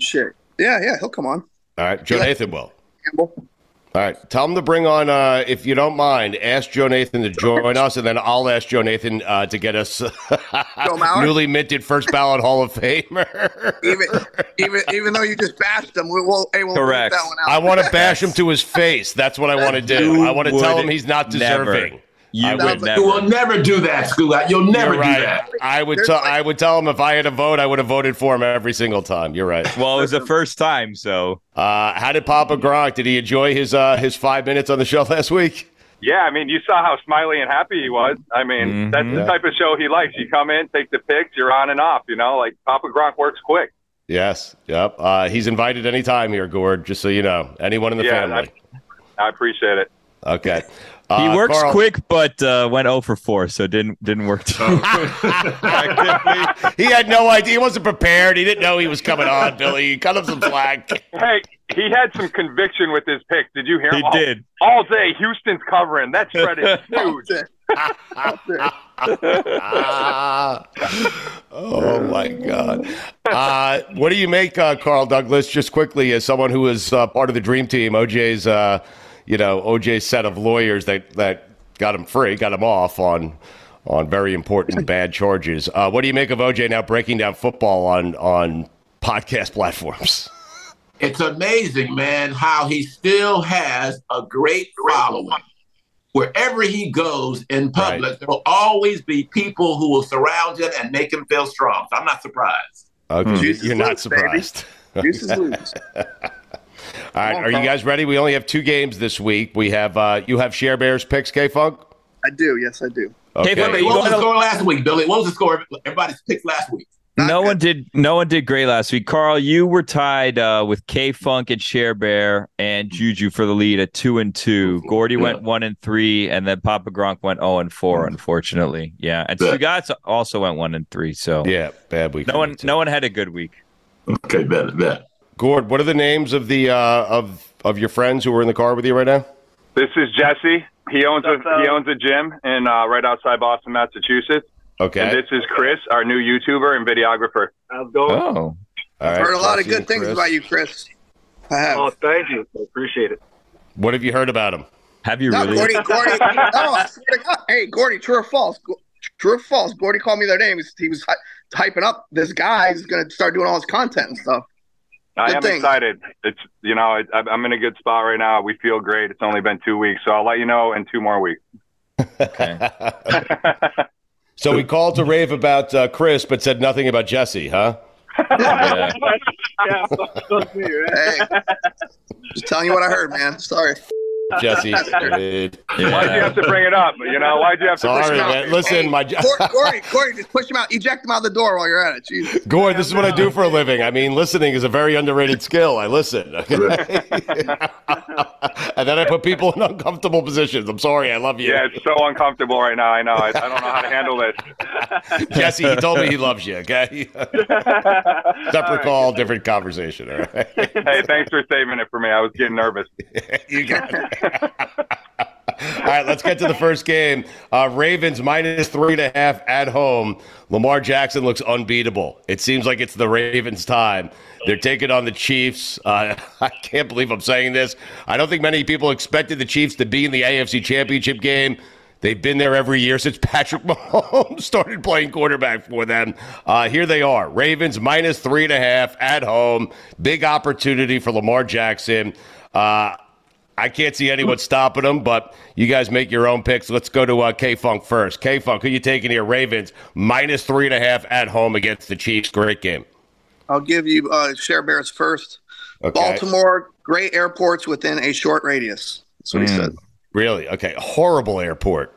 Shit. Yeah, yeah, he'll come on. All right. Joe like Nathan will. Campbell. All right. Tell him to bring on, uh, if you don't mind, ask Joe Nathan to join us, and then I'll ask Joe Nathan uh, to get us newly minted first ballot Hall of Famer. even, even even though you just bashed him, we will hey, we'll correct that one out. I want to bash him to his face. That's what I want to do. You I want to tell him he's not deserving. Never. You would never. You will never do that, Scooby. You'll never right. do that. I would tell. Like- I would tell him if I had a vote, I would have voted for him every single time. You're right. Well, it was the first time, so. Uh, how did Papa Gronk? Did he enjoy his uh, his five minutes on the show last week? Yeah, I mean, you saw how smiley and happy he was. I mean, mm-hmm. that's the type of show he likes. You come in, take the pics, you're on and off. You know, like Papa Gronk works quick. Yes. Yep. Uh, he's invited any time here, Gord. Just so you know, anyone in the yeah, family. I, I appreciate it. Okay. Uh, he works Carl. quick, but uh, went oh for four, so didn't didn't work too effectively. He had no idea. He wasn't prepared. He didn't know he was coming on, Billy. Cut him some slack. Hey, he had some conviction with his pick. Did you hear him? He all, did. All day, Houston's covering. That spread is huge. Oh, my God. Uh, what do you make, uh, Carl Douglas, just quickly, as someone who is uh, part of the Dream Team, O J's uh, – you know, O J's set of lawyers that, that got him free, got him off on on very important bad charges. Uh, what do you make of O J now breaking down football on, on podcast platforms? It's amazing, man, how he still has a great following. Wherever he goes in public, right. there will always be people who will surround him and make him feel strong. So I'm not surprised. Okay. Mm. You're loose, not surprised. Juice is loose. All right, are you guys ready? We only have two games this week. We have uh, you have Share Bears picks, K-Funk? I do, yes, I do. Okay. K-Funk, what was the score last week, Billy? What was the score? Everybody's picks last week. Not no good. one did. No one did great last week. Carl, you were tied uh, with K-Funk and Share Bear and Juju for the lead at two and two. Gordie yeah. went one and three, and then Papa Gronk went zero and four. Unfortunately, yeah, and Stugotz also went one and three. So yeah, bad week. No one, no one had a good week. Okay, bad, bad. Gord, what are the names of the uh, of of your friends who are in the car with you right now? This is Jesse. He owns a he owns a gym in uh, right outside Boston, Massachusetts. Okay. And this is Chris, our new YouTuber and videographer. How's it going? Oh, all right. I've heard a lot of good things about you, Chris. I have. Oh, thank you. I appreciate it. What have you heard about him? Have you no, really? Gordy, Gordy, no, I swear to God. Hey, Gordy, true or false? True or false? Gordy called me the other day. He was, he was hy- hyping up this guy. He's going to start doing all his content and stuff. I am excited. It's you know I, I'm in a good spot right now. We feel great. It's only been two weeks, so I'll let you know in two more weeks. Okay. So we called to rave about uh, Chris, but said nothing about Jesse, huh? Yeah. Yeah, hey, just telling you what I heard, man. Sorry. Jesse, dude. Yeah. Why'd you have to bring it up? You know, why'd you have to Sorry, push him man. out? Listen, hey, my jo- Corey, Corey, just push him out. Eject him out the door while you're at it. Jesus. Gord, this is what I do for a living. I mean, listening is a very underrated skill. I listen. Okay? And then I put people in uncomfortable positions. I'm sorry. I love you. Yeah, it's so uncomfortable right now. I know. I, I don't know how to handle this. Jesse, he told me he loves you, okay? Separate call, different conversation. All right. Hey, thanks for saving it for me. I was getting nervous. You got it. All right, let's get to the first game. Uh, Ravens minus three and a half at home. Lamar Jackson looks unbeatable. It seems like it's the Ravens' time. They're taking on the Chiefs. Uh, I can't believe I'm saying this. I don't think many people expected the Chiefs to be in the A F C Championship game. They've been there every year since Patrick Mahomes started playing quarterback for them. Uh, here they are. Ravens minus three and a half at home. Big opportunity for Lamar Jackson. Uh, I can't see anyone stopping them, but you guys make your own picks. Let's go to uh, K-Funk first. K-Funk, who you taking here? Ravens minus three and a half at home against the Chiefs. Great game. I'll give you uh, Share Bears first. Okay. Baltimore, great airports within a short radius. That's what mm. he said. Really? Okay. Horrible airport.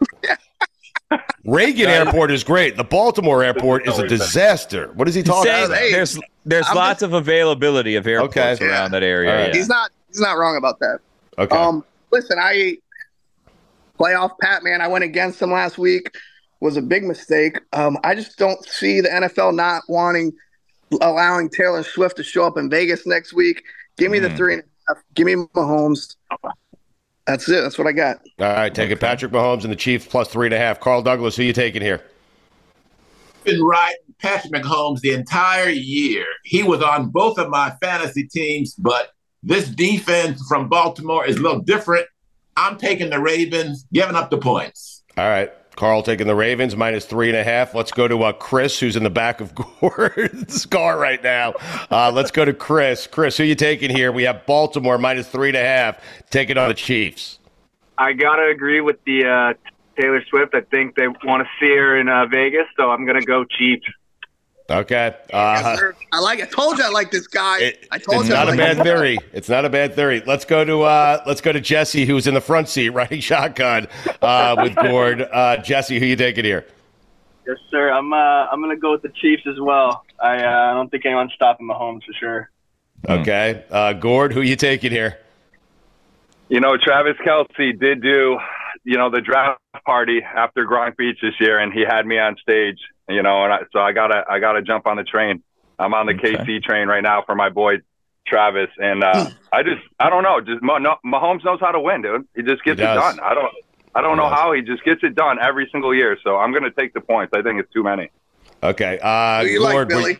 Reagan Airport is great. The Baltimore airport is a disaster. What is he talking Say, about? Hey, there's there's I'm lots just, of availability of airports okay. around yeah. that area. Right. Yeah. He's not he's not wrong about that. Okay. Um, listen, I playoff Pat, man. I went against him last week. Was a big mistake. Um, I just don't see the N F L not wanting allowing Taylor Swift to show up in Vegas next week. Give me mm. the three and a half. Give me Mahomes. That's it. That's what I got. All right, taking Patrick Mahomes and the Chiefs plus three and a half. Carl Douglas, who you taking here? Been riding Patrick Mahomes the entire year. He was on both of my fantasy teams, but this defense from Baltimore is a little different. I'm taking the Ravens, giving up the points. All right. Carl taking the Ravens, minus three and a half. Let's go to uh, Chris, who's in the back of Gordon's car right now. Uh, let's go to Chris. Chris, who you taking here? We have Baltimore, minus three and a half, taking on the Chiefs. I got to agree with the uh, Taylor Swift. I think they want to see her in uh, Vegas, so I'm going to go Chiefs. Okay. Uh, yes, I like. I told you I like this guy. It, I told it's you. It's not I a like bad theory. It's not a bad theory. Let's go to uh, let's go to Jesse, who's in the front seat riding shotgun uh, with Gord. Uh, Jesse, who you taking here? Yes, sir. I'm uh, I'm gonna go with the Chiefs as well. I uh, I don't think anyone's stopping Mahomes for sure. Okay, uh, Gord, who you taking here? You know, Travis Kelce did do, you know, the draft party after Gronk Beach this year, and he had me on stage. You know, and I, so I gotta, I gotta jump on the train. I'm on the okay. K C train right now for my boy Travis, and uh, I just, I don't know, just no, Mahomes knows how to win, dude. He just gets he it done. I don't, I don't he know does. how he just gets it done every single year. So I'm gonna take the points. I think it's too many. Okay, uh, Gord, like Billy? Were you,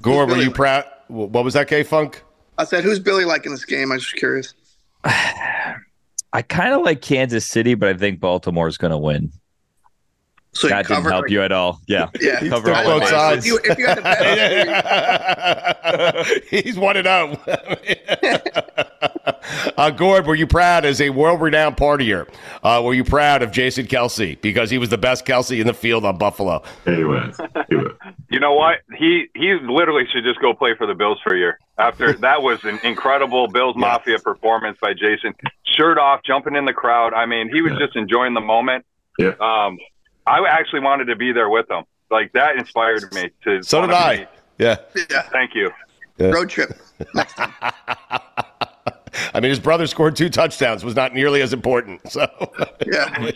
Gord, were Billy you like? proud? What was that, K Funk? I said, who's Billy like in this game? I'm just curious. I kind of like Kansas City, but I think Baltimore's gonna win. So that didn't help right? you at all. Yeah. yeah. He's cover all both sides. If you, if you had the He's one and oh. uh, Gord, were you proud as a world-renowned partier? Uh, were you proud of Jason Kelce? Because he was the best Kelce in the field on Buffalo. Yeah, he was. He was. You know what? He he literally should just go play for the Bills for a year. After that was an incredible Bills yeah. Mafia performance by Jason. Shirt off, jumping in the crowd. I mean, he was yeah. just enjoying the moment. Yeah. Um, I actually wanted to be there with them. Like, that inspired me. To so did I. Yeah. yeah. Thank you. Yeah. Road trip. I mean, his brother scored two touchdowns. Was not nearly as important. So yeah.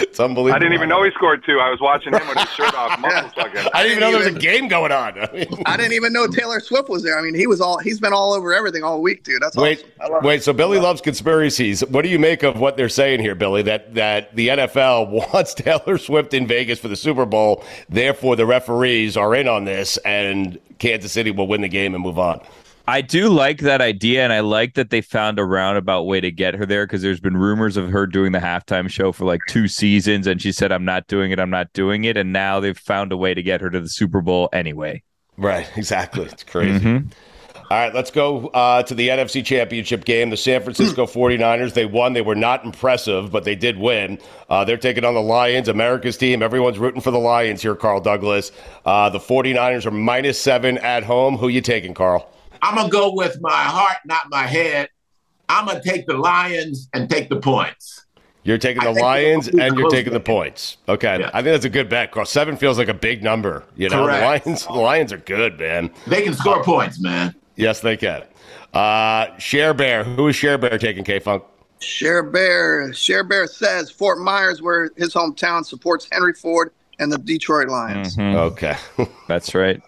It's unbelievable. I didn't even know he scored two. I was watching him with his shirt off. yeah. I didn't even know there was a game going on. I, mean, I didn't even know Taylor Swift was there. I mean, he was all he's been all over everything all week, dude. That's wait, awesome. I love wait. It. So Billy loves conspiracies. What do you make of what they're saying here, Billy? That that the N F L wants Taylor Swift in Vegas for the Super Bowl. Therefore, the referees are in on this, and Kansas City will win the game and move on. I do like that idea, and I like that they found a roundabout way to get her there because there's been rumors of her doing the halftime show for like two seasons, and she said, I'm not doing it, I'm not doing it, and now they've found a way to get her to the Super Bowl anyway. Right, exactly. It's crazy. Mm-hmm. All right, let's go uh, to the N F C Championship game. The San Francisco forty-niners, they won. They were not impressive, but they did win. Uh, they're taking on the Lions, America's team. Everyone's rooting for the Lions here, Carl Douglas. Uh, the forty-niners are minus seven at home. Who you taking, Carl? I'm going to go with my heart, not my head. I'm going to take the Lions and take the points. You're taking the Lions and you're taking the points. Okay. Yeah. I think that's a good bet, Carl. Seven feels like a big number. You know, the Lions, the Lions are good, man. They can score points, man. Yes, they can. Uh, Share Bear. Who is Share Bear taking, K-Funk? Share Bear. Share Bear says Fort Myers, where his hometown, supports Henry Ford and the Detroit Lions. Mm-hmm. Okay. That's right.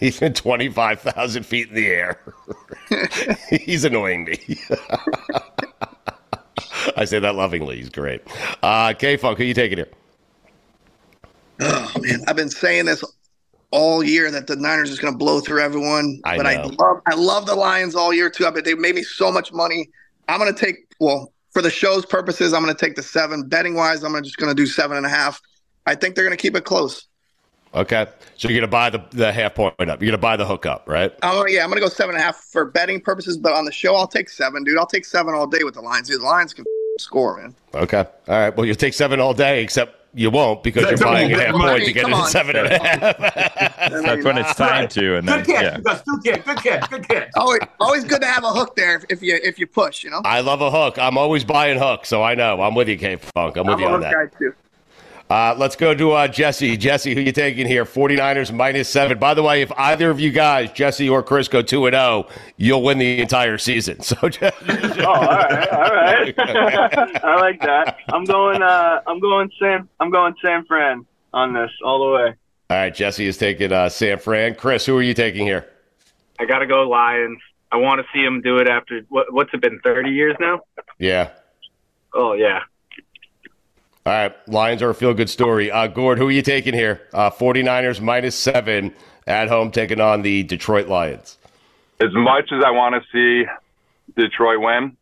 He's been twenty-five thousand feet in the air. He's annoying me. I say that lovingly. He's great. Uh, K-Funk, who you taking here? Oh, man. I've been saying this all year that the Niners is going to blow through everyone. I but know. I love I love the Lions all year, too. I bet they made me so much money. I'm going to take – well, for the show's purposes, I'm going to take the seven. Betting wise, I'm just going to do seven and a half. I think they're going to keep it close. Okay, so you're going to buy the, the half point up. You're going to buy the hook up, right? Um, yeah, I'm going to go seven and a half for betting purposes, but on the show, I'll take seven, dude. I'll take seven all day with the Lions. Dude, the Lions can score, man. Okay, all right. Well, you'll take seven all day, except you won't because that's you're buying a half point money. To get it at seven and a half. That's when it's time to. And then, good kid, yeah. good kid, good kid, good kid. Always, always good to have a hook there if you if you push, you know. I love a hook. I'm always buying hooks, so I know. I'm with you, K Funk. I'm with I'm you a on hook that. Guy too. Uh, let's go to uh, Jesse. Jesse, who you taking here? 49ers minus seven. By the way, if either of you guys, Jesse or Chris, go two and oh, you'll win the entire season. So, oh, all right, all right. I like that. I'm going. Uh, I'm going. Sam. I'm going. San Fran on this all the way. All right, Jesse is taking uh, San Fran. Chris, who are you taking here? I gotta go Lions. I want to see them do it after what, what's it been thirty years now? Yeah. Oh yeah. All right, Lions are a feel-good story. Uh, Gord, who are you taking here? Uh, 49ers minus seven at home taking on the Detroit Lions. As much as I want to see Detroit win,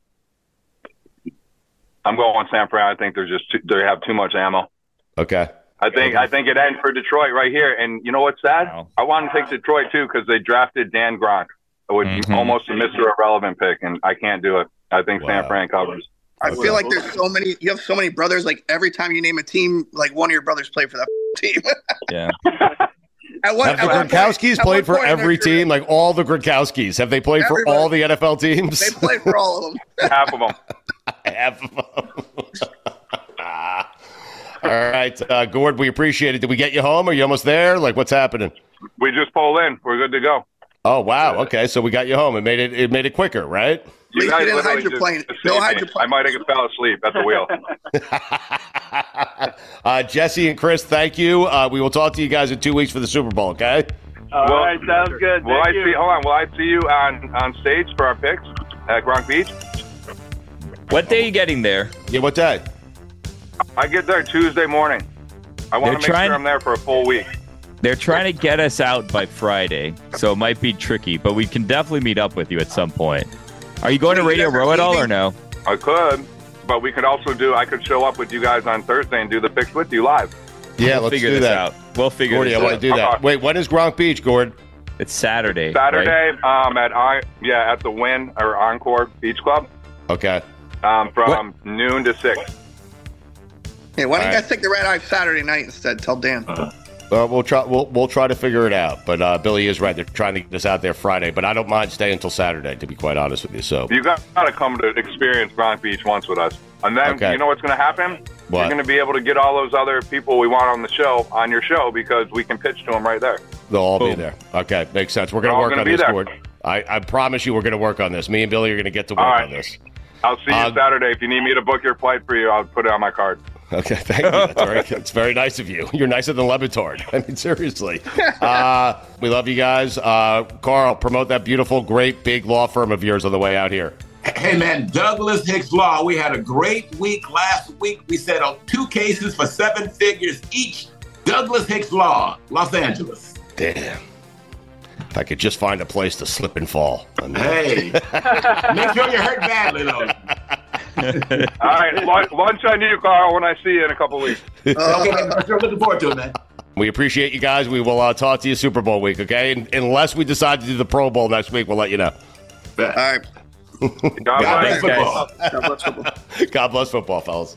I'm going on San Fran. I think they're just too, they have too much ammo. Okay. I think okay. I think it ends for Detroit right here. And you know what's sad? Wow. I want to take Detroit too because they drafted Dan Gronk. It would mm-hmm. almost a Mister Irrelevant pick, and I can't do it. I think wow. San Fran covers. I feel like there's so many – you have so many brothers. Like, every time you name a team, like, one of your brothers played for that team. Yeah. At what, have at the Gronkowskis played for every team? Like, all the Gronkowskis. Have they played Everybody. for all the N F L teams? They played for all of them. Half of them. Half of them. All right, uh, Gord, we appreciate it. Did we get you home? Are you almost there? Like, what's happening? We just pulled in. We're good to go. Oh, wow. Okay, so we got you home. It made it, it, made it quicker, right? You guys didn't hydroplane. No hydroplane. I might have fell asleep at the wheel. uh, Jesse and Chris, thank you. Uh, we will talk to you guys in two weeks for the Super Bowl, okay? All well, right, sounds good. Will I see, hold on. Will I see you on, on stage for our picks at Gronk Beach? What day are you getting there? Yeah, what day? I get there Tuesday morning. I want They're to make trying- sure I'm there for a full week. They're trying to get us out by Friday, so it might be tricky, but we can definitely meet up with you at some point. Are you going to Radio Row at all or no? I could, but we could also do, I could show up with you guys on Thursday and do the picks with you live. Yeah, we'll let's figure do this that. out. We'll figure Gordy, this out. I want to do that. Right. Wait, when is Gronk Beach, Gord? It's Saturday. It's Saturday right? um, at I, yeah, at the Wynn or Encore Beach Club. Okay. Um, from what? noon to six. Hey, why don't all you guys right. take the red eye Saturday night instead? Tell Dan. Uh-huh. Uh, we'll try. We'll we'll try to figure it out. But uh, Billy is right; they're trying to get us out there Friday. But I don't mind staying until Saturday, to be quite honest with you. So you got to come to experience Gronk Beach once with us, and then okay. you know what's going to happen. What? You're going to be able to get all those other people we want on the show on your show because we can pitch to them right there. They'll all Boom. be there. Okay, makes sense. We're going to work on this, Gord. I I promise you, we're going to work on this. Me and Billy are going to get to work right. on this. I'll see you uh, Saturday. If you need me to book your flight for you, I'll put it on my card. Okay, thank you. That's very, that's very nice of you. You're nicer than Levitard. I mean, seriously. Uh, we love you guys. Uh, Carl, promote that beautiful, great, big law firm of yours on the way out here. Hey, man, Douglas Hicks Law. We had a great week last week. We settled two cases for seven figures each. Douglas Hicks Law, Los Angeles. Damn. If I could just find a place to slip and fall. Hey. Make sure you're hurt badly, though. All right, lunch, lunch on you, Carl, when I see you in a couple weeks. Okay, I'm sure looking forward to it, man. We appreciate you guys. We will uh, talk to you Super Bowl week, okay? And, unless we decide to do the Pro Bowl next week, we'll let you know. All right. God, God bless football. God bless football. God bless football, fellas.